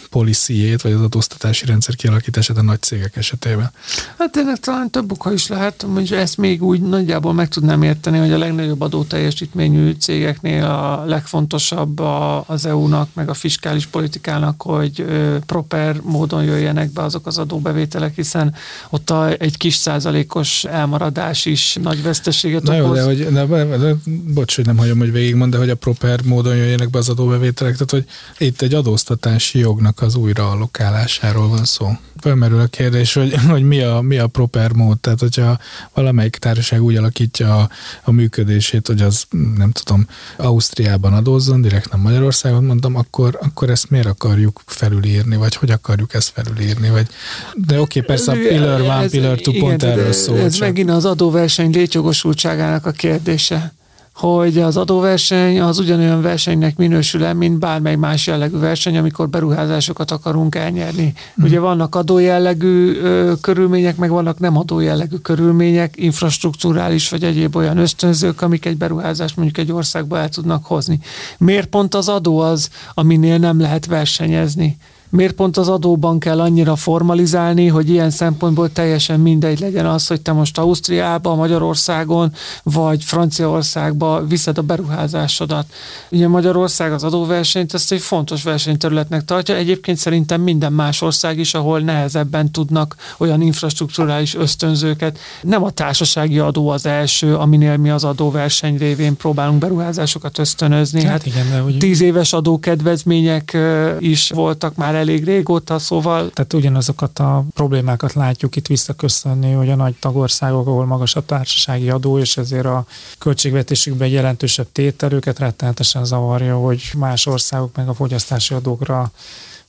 policyjét, vagy az adóztatási rendszer kialakítását a nagy cégek esetében. Hát ennek talán több oka is lehet, hogy ezt még úgy nagyjából meg tudnám érteni, hogy a legnagyobb adóteljesítményű cégeknél a legfontosabb az EU-nak, meg a fiskális politikának, hogy proper módon jöjjenek be azok az adóbevételek, hiszen ott egy kis százalékos elmaradás is nagy veszteséget okoz. Na jó, de bocs, hogy nem hagyom, hogy végigmond, de hogy a proper módon jöjjenek be az adóbevételek, tehát hogy itt egy adóztatási jognak az újraallokálásáról van szó. Fölmerül a kérdés, hogy mi a proper mód, tehát hogyha valamelyik társaság úgy alakítja a működését, hogy az, nem tudom, Ausztriában adózzon, direkt nem Magyarországon, mondom, akkor ezt miért akarjuk felülírni, vagy hogy akarjuk ezt felülírni, vagy de oké, persze a Pillar One, Pillar Two pont erről szól. Ez megint az adóverseny létjogosultságának a kérdése, hogy az adóverseny az ugyanolyan versenynek minősül-e, mint bármely más jellegű verseny, amikor beruházásokat akarunk elnyerni. Ugye vannak adójellegű körülmények, meg vannak nem adójellegű körülmények, infrastrukturális vagy egyéb olyan ösztönzők, amik egy beruházást mondjuk egy országba el tudnak hozni. Miért pont az adó az, aminél nem lehet versenyezni? Miért pont az adóban kell annyira formalizálni, hogy ilyen szempontból teljesen mindegy legyen az, hogy te most Ausztriába, Magyarországon vagy Franciaországba viszed a beruházásodat. Ugye Magyarország az adóversenyt ezt egy fontos versenyterületnek tartja. Egyébként szerintem minden más ország is, ahol nehezebben tudnak olyan infrastrukturális ösztönzőket. Nem a társasági adó az első, aminél mi az adóverseny révén próbálunk beruházásokat ösztönözni. Hát igen, de ugye 10 éves adókedvezmények is voltak már elég régóta, szóval... Tehát ugyanazokat a problémákat látjuk itt visszaköszönni, hogy a nagy tagországok, ahol magas a társasági adó, és ezért a költségvetésükben jelentősebb tételőket rettenetesen zavarja, hogy más országok meg a fogyasztási adókra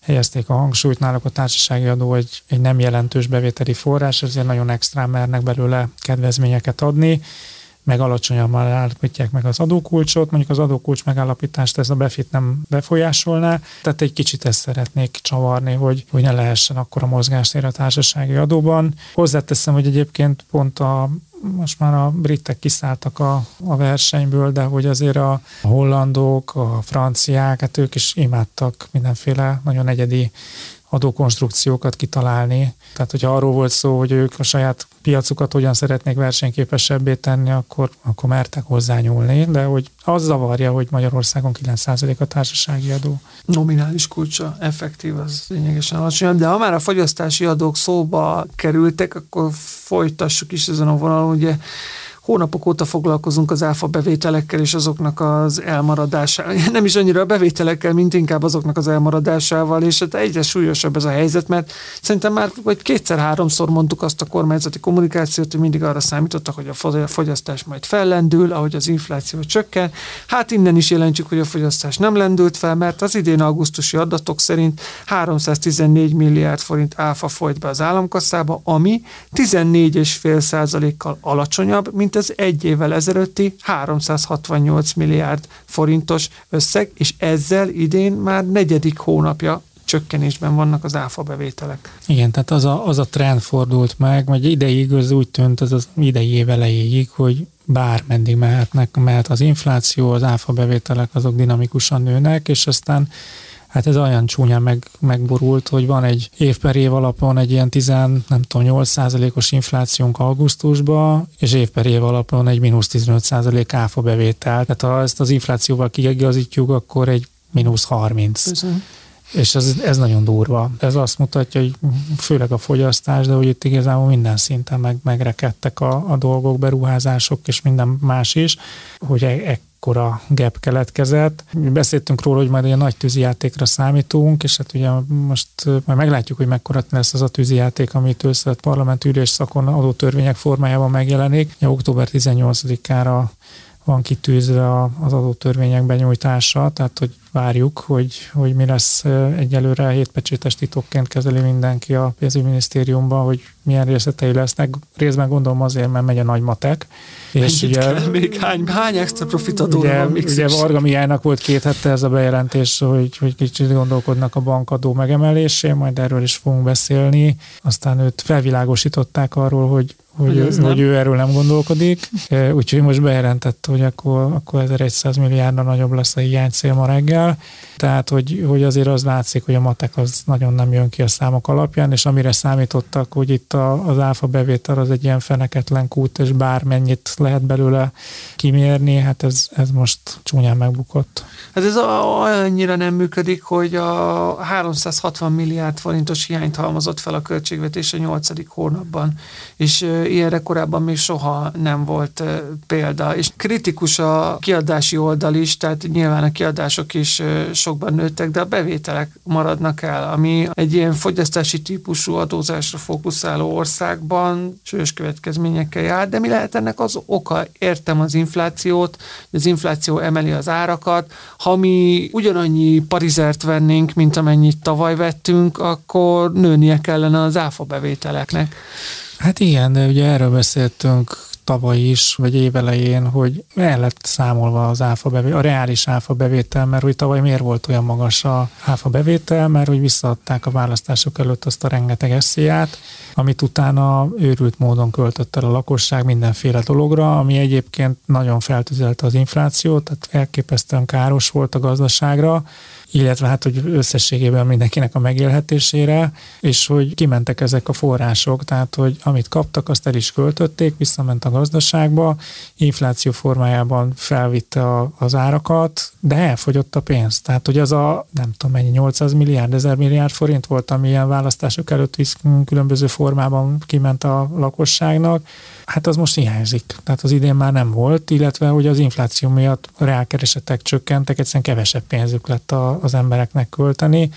helyezték a hangsúlyt, náluk a társasági adó egy nem jelentős bevételi forrás, ezért nagyon extrán mernek belőle kedvezményeket adni, meg alacsonyabban állapítják meg az adókulcsot, mondjuk az adókulcs megállapítást ez a BEFIT nem befolyásolná, tehát egy kicsit ezt szeretnék csavarni, hogy ne lehessen akkor a mozgástér a társasági adóban. Hozzáteszem, hogy egyébként pont most már a britek kiszálltak a versenyből, de hogy azért a hollandok, a franciák, hát ők is imádtak mindenféle nagyon egyedi adókonstrukciókat kitalálni. Tehát, hogyha arról volt szó, hogy ők a saját piacukat hogyan szeretnék versenyképesebbé tenni, akkor mertek hozzányúlni, de hogy az zavarja, hogy Magyarországon 9% a társasági adó. Nominális kulcsa, effektív, az lényegesen alacsony. De ha már a fogyasztási adók szóba kerültek, akkor folytassuk is ezen a vonalon, ugye hónapok óta foglalkozunk az ÁFA bevételekkel és azoknak az elmaradásával. Nem is annyira a bevételekkel, mint inkább azoknak az elmaradásával, és hát egyre súlyosabb ez a helyzet, mert szerintem már vagy 2-3-szor mondtuk azt a kormányzati kommunikációt, hogy mindig arra számítottak, hogy a fogyasztás majd fellendül, ahogy az infláció csökken. Hát innen is jelentjük, hogy a fogyasztás nem lendült fel, mert az idén augusztusi adatok szerint 314 milliárd forint ÁFA folyt be az államkasszába, ami 14,5%-kal alacsonyabb, mint az egy évvel ezelőtti 368 milliárd forintos összeg, és ezzel idén már 4. hónapja csökkenésben vannak az ÁFA bevételek. Igen, tehát az a trend fordult meg, vagy ideig az úgy tűnt, az idei év elejéig, hogy bármeddig mehetnek, mert az infláció, az ÁFA bevételek azok dinamikusan nőnek, és aztán hát ez olyan csúnyán megborult, hogy van egy év per év alapon egy ilyen 8%-os inflációnk augusztusban, és év per év alapon egy -15% ÁFA bevétel. Tehát ha ezt az inflációval kiegazítjuk, akkor egy -30. Bizony. És ez nagyon durva. Ez azt mutatja, hogy főleg a fogyasztás, de hogy itt igazából minden szinten megrekedtek a dolgok, beruházások és minden más is, hogy mekkora gap keletkezett. Mi beszéltünk róla, hogy majd ilyen nagy tűzijátékra számítunk, és hát ugye most majd meglátjuk, hogy mekkora lesz az a tűzijáték, amit ősszel a parlamenti ülésszakon adótörvények formájában megjelenik. Október 18-ára van kitűzve az adótörvények benyújtása, tehát hogy várjuk, hogy mi lesz. Egyelőre hétpecsétes titokként kezeli mindenki a pénzügyminisztériumban, hogy milyen részletei lesznek. Részben gondolom azért, mert megy a nagy matek. És ugye, még hány extra profit adóra van? Ugye Varga Mihálynak volt 2 hete ez a bejelentés, hogy kicsit gondolkodnak a bankadó megemelésén, majd erről is fogunk beszélni. Aztán őt felvilágosították arról, hogy ő erről nem gondolkodik, úgyhogy most bejelentett, hogy akkor 1100 milliárdra nagyobb lesz a hiánycél ma reggel, tehát hogy azért az látszik, hogy a matek az nagyon nem jön ki a számok alapján, és amire számítottak, hogy itt az ÁFA bevétel az egy ilyen feneketlen kút, és bármennyit lehet belőle kimérni, hát ez most csúnyán megbukott. Hát ez annyira nem működik, hogy a 360 milliárd forintos hiányt halmozott fel a költségvetés a 8. hónapban, és ilyenre korábban még soha nem volt példa, és kritikus a kiadási oldal is, tehát nyilván a kiadások is sokban nőttek, de a bevételek maradnak el, ami egy ilyen fogyasztási típusú adózásra fókuszáló országban súlyos következményekkel jár, de mi lehet ennek az oka? Értem az inflációt, hogy az infláció emeli az árakat, ha mi ugyanannyi parizert vennénk, mint amennyit tavaly vettünk, akkor nőnie kellene az áfa bevételeknek. Hát igen, de ugye erről beszéltünk tavaly is, vagy évelején, hogy el lett számolva az áfa bevétel, a reális áfa bevétel, mert hogy tavaly miért volt olyan magas a áfa bevétel, mert hogy visszaadták a választások előtt azt a rengeteg SZIA-t, amit utána őrült módon költött el a lakosság mindenféle dologra, ami egyébként nagyon feltüzelte az inflációt, tehát elképesztően káros volt a gazdaságra, illetve hát, hogy összességében mindenkinek a megélhetésére, és hogy kimentek ezek a források, tehát, hogy amit kaptak, azt el is költötték, visszament a gazdaságba, infláció formájában felvitte az árakat, de elfogyott a pénz. Tehát, hogy az a, nem tudom mennyi, 800 milliárd, 1000 milliárd forint volt, ami ilyen választások előtt különböző formában kiment a lakosságnak, hát az most hiányzik. Tehát az idén már nem volt, illetve, hogy az infláció miatt reálkeresetek csökkentek, egyszerűen kevesebb pénzük lett az embereknek költeni.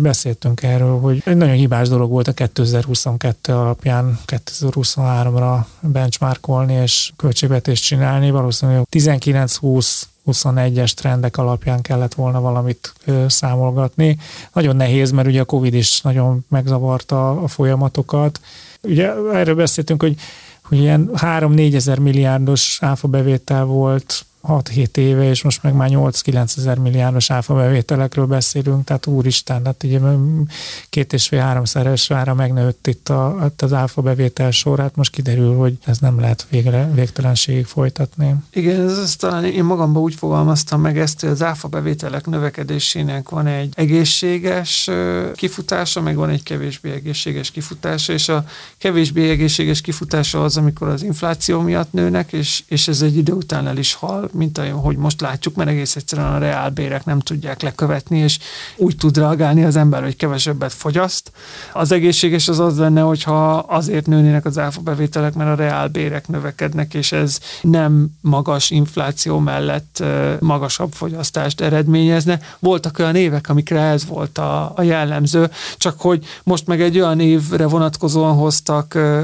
Beszéltünk erről, hogy egy nagyon hibás dolog volt a 2022 alapján 2023-ra benchmarkolni és költségvetést csinálni. Valószínűleg 19-20-21-es trendek alapján kellett volna valamit számolgatni. Nagyon nehéz, mert ugye a Covid is nagyon megzavarta a folyamatokat. Ugye erről beszéltünk, hogy ilyen 3-4 ezer milliárdos áfa bevétel volt 6-7 éve, és most meg már 8-9 ezer milliárdos áfa bevételekről beszélünk, tehát úristen, hát ugye 2,5-3 szeresára megnőtt itt az áfa bevétel sor, hát most kiderül, hogy ez nem lehet végtelenségig folytatni. Igen, ez talán én magamban úgy fogalmaztam meg ezt, hogy az áfa bevételek növekedésének van egy egészséges kifutása, meg van egy kevésbé egészséges kifutása, és a kevésbé egészséges kifutása az, amikor az infláció miatt nőnek, és ez egy idő után el is hal, mint ahogy most látjuk, mert egész egyszerűen a reálbérek nem tudják lekövetni, és úgy tud reagálni az ember, hogy kevesebbet fogyaszt. Az egészséges az lenne, hogyha azért nőnének az áfa bevételek, mert a reálbérek növekednek, és ez nem magas infláció mellett magasabb fogyasztást eredményezne. Voltak olyan évek, amikre ez volt a jellemző, csak hogy most meg egy olyan évre vonatkozóan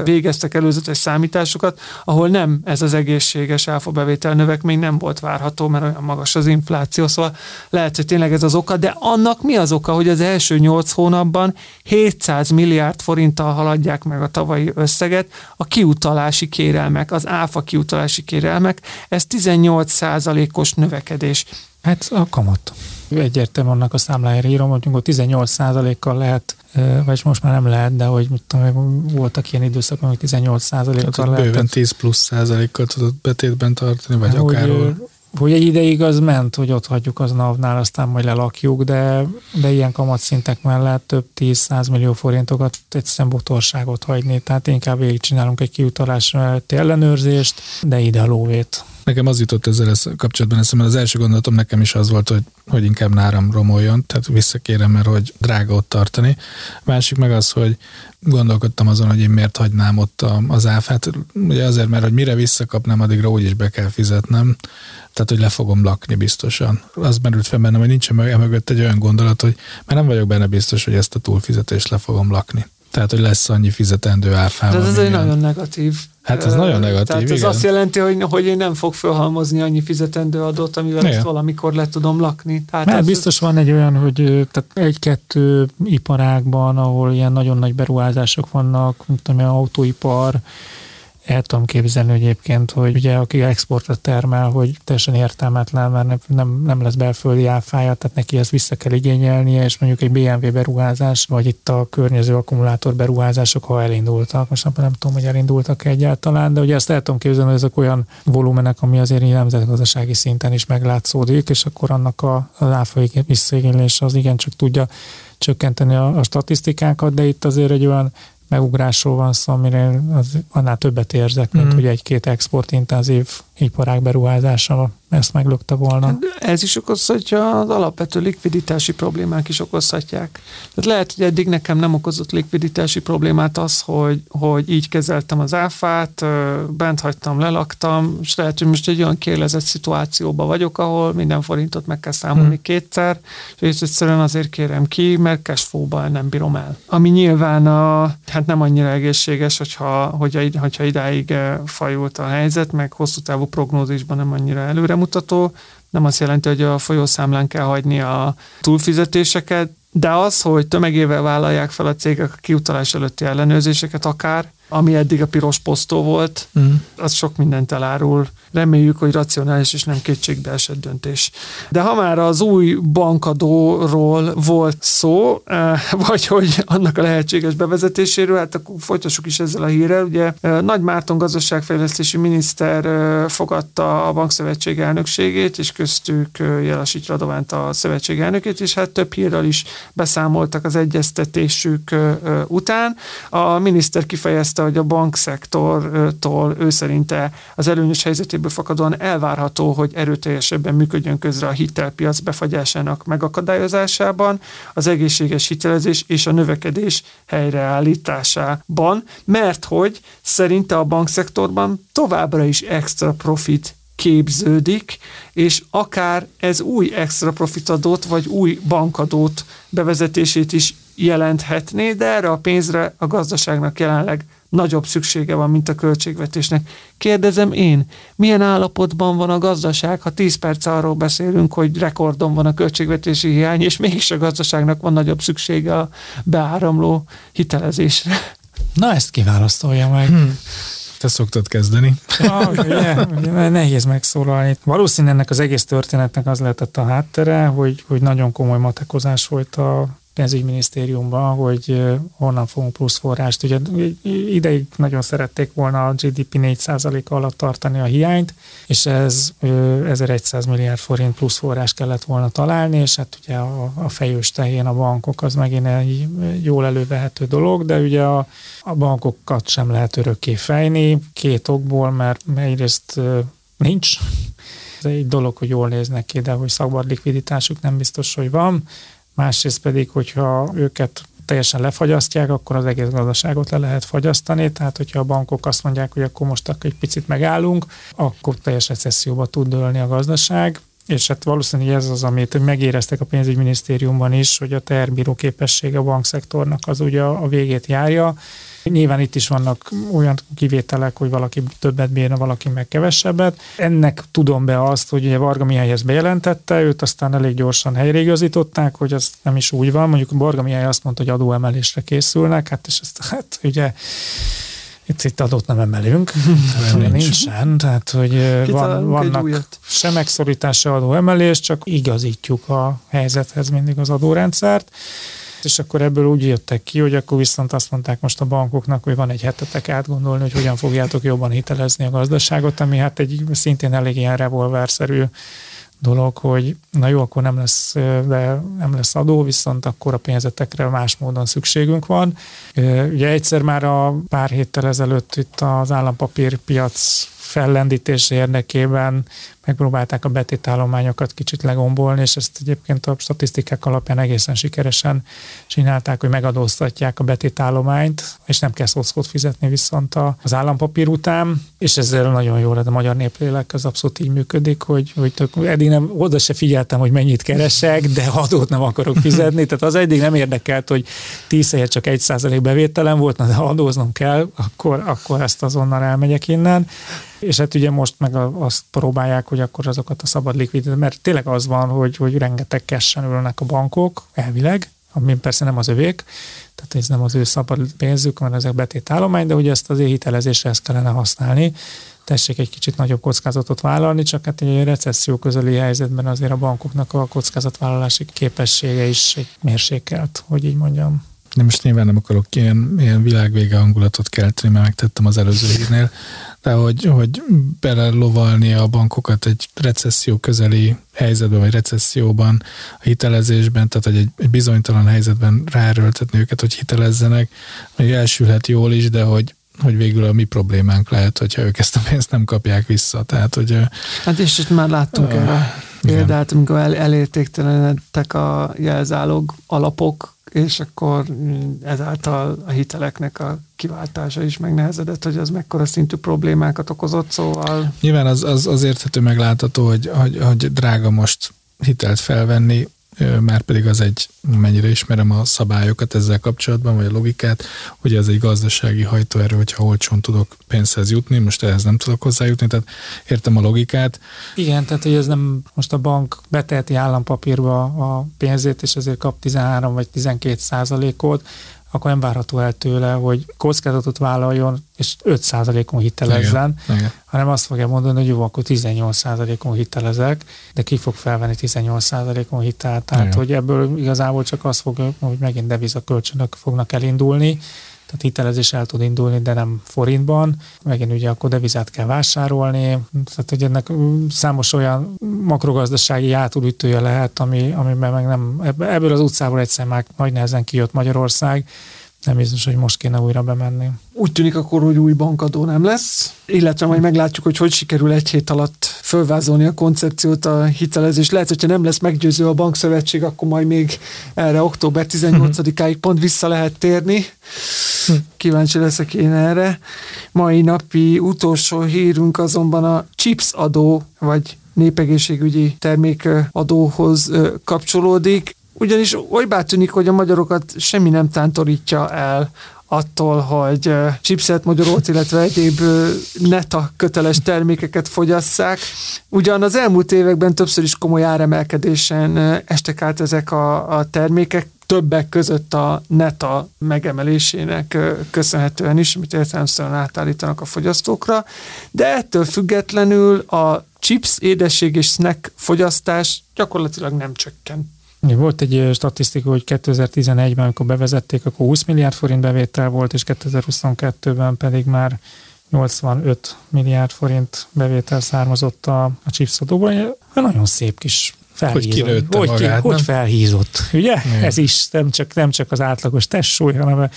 végeztek előzetes számításokat, ahol nem ez az egészséges áfa bevétel növekmény nem volt várható, mert olyan magas az infláció, szóval lehet, hogy tényleg ez az oka, de annak mi az oka, hogy az első 8 hónapban 700 milliárd forinttal haladják meg a tavalyi összeget, a kiutalási kérelmek, az áfa kiutalási kérelmek, ez 18%-os növekedés. Hát a kamat. Egyértelműen annak a számlájára írom, hogy 18%-kal lehet, vagy most már nem lehet, de hogy mit tudom, voltak ilyen időszak, amik 18%-kal lehet. Bőven 10 plusz százalékkal tudod betétben tartani, vagy akárhol. Hogy egy ideig az ment, hogy ott hagyjuk az NAV-nál, aztán majd lelakjuk, de ilyen kamatszintek mellett több 10-100 millió forintokat egyszerűen botorságot hagyni. Tehát inkább végigcsinálunk egy kiutalás melletti ellenőrzést, de ide a lóvét. Nekem az jutott ezzel kapcsolatban eszembe, az első gondolatom nekem is az volt, hogy inkább náram romoljon, tehát visszakérem, mert hogy drága ott tartani. Másik meg az, hogy gondolkodtam azon, hogy én miért hagynám ott az áfát. Ugye azért, mert hogy mire visszakapnám, addigra úgyis be kell fizetnem. Tehát, hogy le fogom lakni biztosan. Az merült fel bennem, hogy nincs mögött egy olyan gondolat, hogy már nem vagyok benne biztos, hogy ezt a túlfizetést le fogom lakni. Tehát, hogy lesz annyi fizetendő áfával. De ez egy nagyon negatív. Hát ez nagyon negatív, tehát ez igen. Azt jelenti, hogy én nem fog fölhalmozni annyi fizetendő adót, amivel igen. Ezt valamikor le tudom lakni. Tehát mert biztos van egy olyan, hogy egy-kettő iparágban, ahol ilyen nagyon nagy beruházások vannak, mint amilyen autóipar, el tudom képzelni egyébként, hogy ugye aki exportra termel, hogy teljesen értelmetlen, mert nem lesz belföldi áfája, tehát neki ezt vissza kell igényelnie, és mondjuk egy BMW beruházás, vagy itt a környező akkumulátor beruházások, ha elindultak. Most nem tudom, hogy elindultak egyáltalán, de ugye ezt el tudom képzelni, hogy ezek olyan volumenek, ami azért nemzetgazdasági szinten is meglátszódik, és akkor annak az áfa visszaigénylése az igencsak tudja csökkenteni a statisztikákat, de itt azért egy olyan megugrásról van szó, amire annál többet érzek, mint hogy egy-két exportintenzív iparág beruházása ezt meglökte volna. Ez is okozhatja, az alapvető likviditási problémák is okozhatják. Tehát lehet, hogy eddig nekem nem okozott likviditási problémát az, hogy így kezeltem az áfát, bent hagytam, lelaktam, és lehet, hogy most egy olyan kérlezett szituációban vagyok, ahol minden forintot meg kell számolni kétszer, és egyszerűen azért kérem ki, mert cashflow-ban nem bírom el. Ami nyilván hát nem annyira egészséges, hogyha idáig fajult a helyzet, meg hosszú távú prognózisban nem annyira előremutató. Nem azt jelenti, hogy a folyószámlán kell hagyni a túlfizetéseket, de az, hogy tömegével vállalják fel a cégek a kiutalás előtti ellenőrzéseket akár, ami eddig a piros posztó volt, az sok mindent elárul. Reméljük, hogy racionális és nem kétségbeesett döntés. De ha már az új bankadóról volt szó, vagy hogy annak a lehetséges bevezetéséről, hát akkor folytassuk is ezzel a hírrel. Ugye Nagy Márton gazdaságfejlesztési miniszter fogadta a bankszövetség elnökségét, és köztük Jelasit Radovánt a szövetség elnökét, és hát több hírrel is beszámoltak az egyeztetésük után. A miniszter kifejezte, hogy a bankszektortól ő szerinte az előnyös helyzetéből fakadóan elvárható, hogy erőteljesebben működjön közre a hitelpiac befagyásának megakadályozásában, az egészséges hitelezés és a növekedés helyreállításában, mert hogy szerinte a bankszektorban továbbra is extra profit képződik, és akár ez új extra profitadót vagy új bankadót bevezetését is jelenthetné, de erre a pénzre a gazdaságnak jelenleg nagyobb szüksége van, mint a költségvetésnek. Kérdezem én, milyen állapotban van a gazdaság, ha 10 perc arról beszélünk, hogy rekordon van a költségvetési hiány, és mégis a gazdaságnak van nagyobb szüksége a beáramló hitelezésre? Na, ezt kiválasztolja meg. Te szoktad kezdeni. Nehéz megszólalni. Valószínűleg ennek az egész történetnek az lehetett a háttere, hogy nagyon komoly matekozás volt a pénzügyminisztériumban, hogy honnan fogunk plusz forrást. Ugye ideig nagyon szerették volna a GDP 4%-a alatt tartani a hiányt, és ez 1100 milliárd forint plusz forrás kellett volna találni, és hát ugye a fejős tehén a bankok az megint egy jól elővehető dolog, de ugye a bankokat sem lehet örökké fejni, két okból, mert egyrészt nincs. Ez egy dolog, hogy jól néznek ki, de hogy szabad likviditásuk nem biztos, hogy van. Másrészt pedig, hogyha őket teljesen lefagyasztják, akkor az egész gazdaságot le lehet fagyasztani, tehát hogyha a bankok azt mondják, hogy akkor most egy picit megállunk, akkor teljes recesszióba tud dőlni a gazdaság, és hát valószínűleg ez az, amit megéreztek a pénzügyminisztériumban is, hogy a teherbíró képessége a bankszektornak az ugye a végét járja. Nyilván itt is vannak olyan kivételek, hogy valaki többet bírna, valaki meg kevesebbet. Ennek tudom be azt, hogy ugye Varga Mihály ezt bejelentette, őt aztán elég gyorsan helyreigazították, hogy az nem is úgy van. Mondjuk Varga Mihály azt mondta, hogy adóemelésre készülnek, és ezt ugye itt adót nem emelünk, nincsen, tehát hogy vannak se megszorítás, se adóemelés, csak igazítjuk a helyzethez mindig az adórendszert. És akkor ebből úgy jöttek ki, hogy akkor viszont azt mondták most a bankoknak, hogy van egy hetetek átgondolni, hogy hogyan fogjátok jobban hitelezni a gazdaságot, ami hát egy szintén elég ilyen revolverszerű dolog, hogy na jó, akkor nem lesz adó, viszont akkor a pénzetekre más módon szükségünk van. Ugye egyszer már a pár héttel ezelőtt itt az állampapírpiac fellendítése érdekében megpróbálták a betétállományokat kicsit legombolni, és ezt egyébként a statisztikák alapján egészen sikeresen csinálták, hogy megadóztatják a betétállományt, és nem kell szószkót fizetni viszont az állampapír után, és ezzel nagyon jó lett a magyar néplélek, az abszolút így működik, hogy eddig nem, oda se figyeltem, hogy mennyit keresek, de adót nem akarok fizetni, tehát az eddig nem érdekelt, hogy 10 helyet csak 1% bevételem volt, de ha adóznom kell, akkor ezt azonnal elmegyek innen. És hát ugye most meg azt próbálják, hogy akkor azokat a szabad likviditást, mert tényleg az van, hogy rengeteg cash-en ülnek a bankok, elvileg, ami persze nem az övék, tehát ez nem az ő szabad pénzük, mert ezek betétállomány, de ugye ezt azért hitelezésre ezt kellene használni. Tessék egy kicsit nagyobb kockázatot vállalni, csak hát egy recesszió közeli helyzetben azért a bankoknak a kockázatvállalási képessége is mérsékelt, hogy így mondjam. Nem, most nyilván nem akarok ilyen világvége hangulatot kelteni, mert megtettem az előző hírnél, de hogy belelovalni a bankokat egy recesszió közeli helyzetben, vagy recesszióban, a hitelezésben, tehát hogy egy bizonytalan helyzetben ráerőltetni őket, hogy hitelezzenek, hogy elsülhet jól is, de hogy végül a mi problémánk lehet, hogyha ők ezt a pénzt nem kapják vissza. Tehát, hogy, hát és itt már láttunk erre példát, amikor elértéktelenedtek a jelzálog alapok, és akkor ezáltal a hiteleknek a kiváltása is megnehezedett, hogy az mekkora szintű problémákat okozott, szóval... Nyilván az érthető meglátható, hogy drága most hitelt felvenni, már pedig az egy, mennyire ismerem a szabályokat ezzel kapcsolatban, vagy a logikát, hogy ez egy gazdasági hajtóerő, hogyha olcsón tudok pénzhez jutni, most ehhez nem tudok hozzájutni, tehát értem a logikát. Igen, tehát hogy ez nem most a bank beteheti állampapírba a pénzét, és ezért kap 13 vagy 12%-ot, akkor nem várható el tőle, hogy kockázatot vállaljon, és 5%-on hitelezzen, igen, hanem azt fogja mondani, hogy jó, akkor 18%-on hitelezek, de ki fog felvenni 18%-on hitelt? Tehát, igen, hogy ebből igazából csak az fog, hogy megint devizakölcsönök fognak elindulni, tehát hitelezés el tud indulni, de nem forintban, megint ugye akkor devizát kell vásárolni, tehát hogy ennek számos olyan makrogazdasági átulütője lehet, amiben meg nem, ebből az utcából egyszer már nagy nehezen kijött Magyarország, nem biztos, hogy most kéne újra bemenni. Úgy tűnik akkor, hogy új bankadó nem lesz, illetve majd meglátjuk, hogy sikerül egy hét alatt fölvázolni a koncepciót, a hitelezés. Lehet, hogyha nem lesz meggyőző a bankszövetség, akkor majd még erre október 18-áig pont vissza lehet térni. Kíváncsi leszek én erre. Mai napi utolsó hírünk azonban a CHIPS adó, vagy népegészségügyi termékadóhoz kapcsolódik, ugyanis olybá tűnik, hogy a magyarokat semmi nem tántorítja el attól, hogy chipset, magyarót, illetve egyéb NETA köteles termékeket fogyasszák. Ugyan az elmúlt években többször is komoly áremelkedésen estek át ezek a termékek, többek között a NETA megemelésének köszönhetően is, amit értelemszerűen átállítanak a fogyasztókra, de ettől függetlenül a chips, édesség és snack fogyasztás gyakorlatilag nem csökken. Volt egy statisztika, hogy 2011-ben, amikor bevezették, akkor 20 milliárd forint bevétel volt, és 2022-ben pedig már 85 milliárd forint bevétel származott a chips adóból. Nagyon szép kis felhízott. Hogy felhízott, ugye? Igen. Ez is nem csak az átlagos testsúly, hanem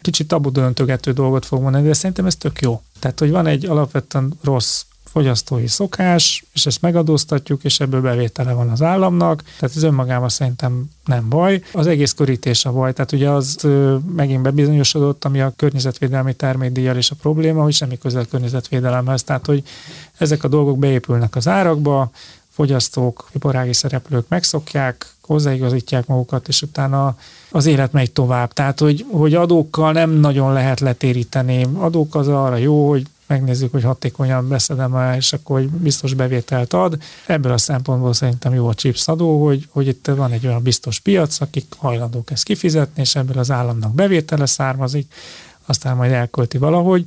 kicsit tabudöntögető dolgot fog mondani, de szerintem ez tök jó. Tehát, hogy van egy alapvetően rossz fogyasztói szokás, és ezt megadóztatjuk, és ebből bevétele van az államnak, tehát ez önmagában szerintem nem baj. Az egész körítés a baj, tehát ugye az megint bebizonyosodott, ami a környezetvédelmi termékdíjjal és a probléma, hogy semmi közel környezetvédelemhez, tehát hogy ezek a dolgok beépülnek az árakba, fogyasztók, iparági szereplők megszokják, hozzáigazítják magukat, és utána az élet megy tovább. Tehát, hogy adókkal nem nagyon lehet letéríteni. Adók az arra jó, hogy megnézzük, hogy hatékonyan beszedem el, és akkor biztos bevételt ad. Ebből a szempontból szerintem jó a chips adó, hogy itt van egy olyan biztos piac, akik hajlandók ezt kifizetni, és ebből az államnak bevétele származik, aztán majd elkölti valahogy.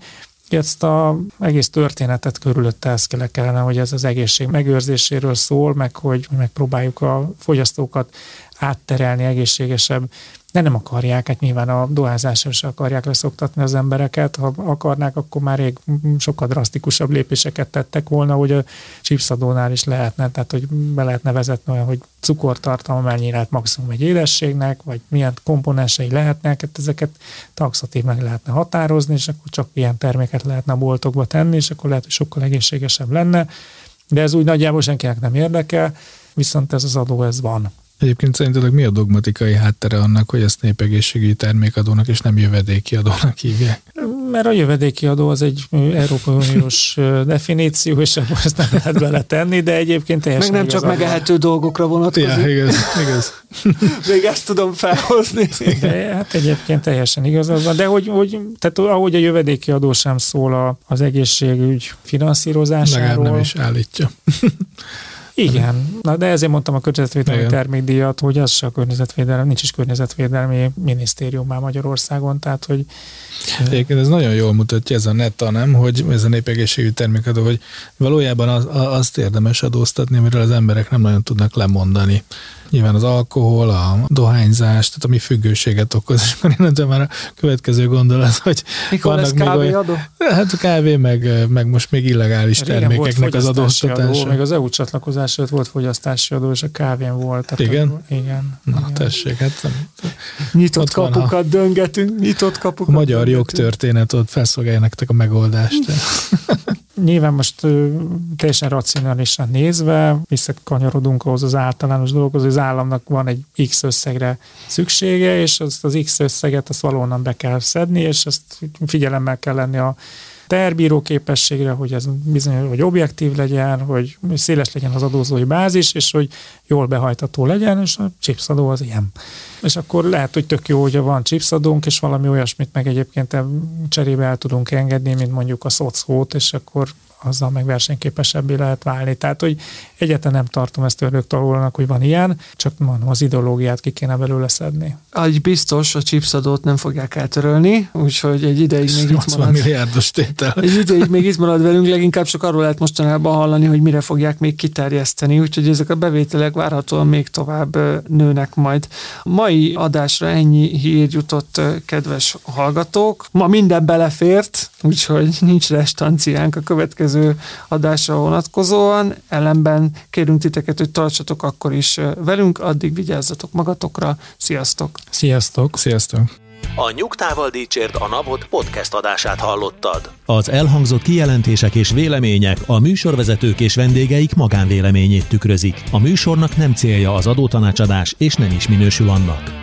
Ezt az egész történetet körülötte ezt kellene, hogy ez az egészség megőrzéséről szól, meg hogy megpróbáljuk a fogyasztókat átterelni egészségesebb De nem akarják, hát nyilván a dohányzásra se akarják leszoktatni az embereket. Ha akarnák, akkor már rég sokkal drasztikusabb lépéseket tettek volna, hogy a chipszadónál is lehetne, tehát hogy be lehetne vezetni olyan, hogy cukortartalma mennyire lehet maximum egy édességnek, vagy milyen komponensei lehetnek, hát ezeket taxatív meg lehetne határozni, és akkor csak ilyen terméket lehetne a boltokba tenni, és akkor lehet, hogy sokkal egészségesebb lenne. De ez úgy nagyjából senkinek nem érdekel, viszont ez az adó, ez van. Egyébként szerintetek mi a dogmatikai háttere annak, hogy ezt népegészségügyi termékadónak és nem jövedéki adónak hívják? Mert a jövedéki adó az egy Európai Uniós definíció, és akkor ezt nem lehet beletenni, de egyébként teljesen meg nem csak megehető dolgokra vonatkozik. Ja, igaz. Még ezt tudom felhozni. De, hát egyébként teljesen igaz az van. De tehát ahogy a jövedéki adó sem szól az egészségügy finanszírozásáról. Legalább nem is állítja. Igen, na, de ezért mondtam a környezetvédelmi termékdíjat, hogy az se a környezetvédelem, nincs is környezetvédelmi minisztérium már Magyarországon, tehát hogy... Egyébként ez nagyon jól mutatja, ez a NETA, nem, hogy ez a népegészségügyi termékadó, hogy valójában azt érdemes adóztatni, amiről az emberek nem nagyon tudnak lemondani. Nyilván az alkohol, a dohányzás, tehát ami függőséget okoz, és akkor innentől már a következő gondolat, hogy mikor vannak még kávé adó? Hát a kávé, meg most még illegális termékeknek az adóztatása. Meg az EU csatlakozás előtt volt fogyasztási adó, és a kávén volt. Igen. Na, igen. Tessék, hát nyitott kapukat döngetünk, nyitott kapukat. A magyar jogtörténet, ott felszolgálja nektek a megoldást. Nyilván most teljesen racionálisan nézve, visszakanyarodunk ahhoz az általános dologhoz, hogy az államnak van egy X összegre szüksége, és azt az X összeget azt valóban be kell szedni, és azt figyelemmel kell lenni a terbíró képességre, hogy ez bizonyos, hogy objektív legyen, hogy széles legyen az adózói bázis, és hogy jól behajtható legyen, és a chipsadó az ilyen. És akkor lehet, hogy tök jó, hogyha van chipsadónk, és valami olyasmit meg egyébként cserébe el tudunk engedni, mint mondjuk a szochót, és akkor azzal meg versenyképesebbé lehet válni. Tehát, hogy egyáltalán nem tartom ezt ördögtanulónak, hogy van ilyen, csak mondom, az ideológiát ki kéne belőle szedni. Ahogy biztos, a chipsadót nem fogják eltörölni, úgyhogy egy ideig még itt marad. Milliárdos tétel. Egy ideig még itt marad velünk, leginkább csak arról lehet mostanában hallani, hogy mire fogják még kiterjeszteni, úgyhogy ezek a bevételek várhatóan még tovább nőnek majd. Mai adásra ennyi hír jutott, kedves hallgatók. Ma minden belefért, úgyhogy nincs restanciánk a következő adásra vonatkozóan, ellenben kérünk titeket, hogy tartsatok akkor is velünk, addig vigyázzatok magatokra, sziasztok! Sziasztok! Sziasztok! A Nyugtával Dicsért a NAV-ot podcast adását hallottad. Az elhangzott kijelentések és vélemények a műsorvezetők és vendégeik magánvéleményét tükrözik. A műsornak nem célja az adótanácsadás, és nem is minősül annak.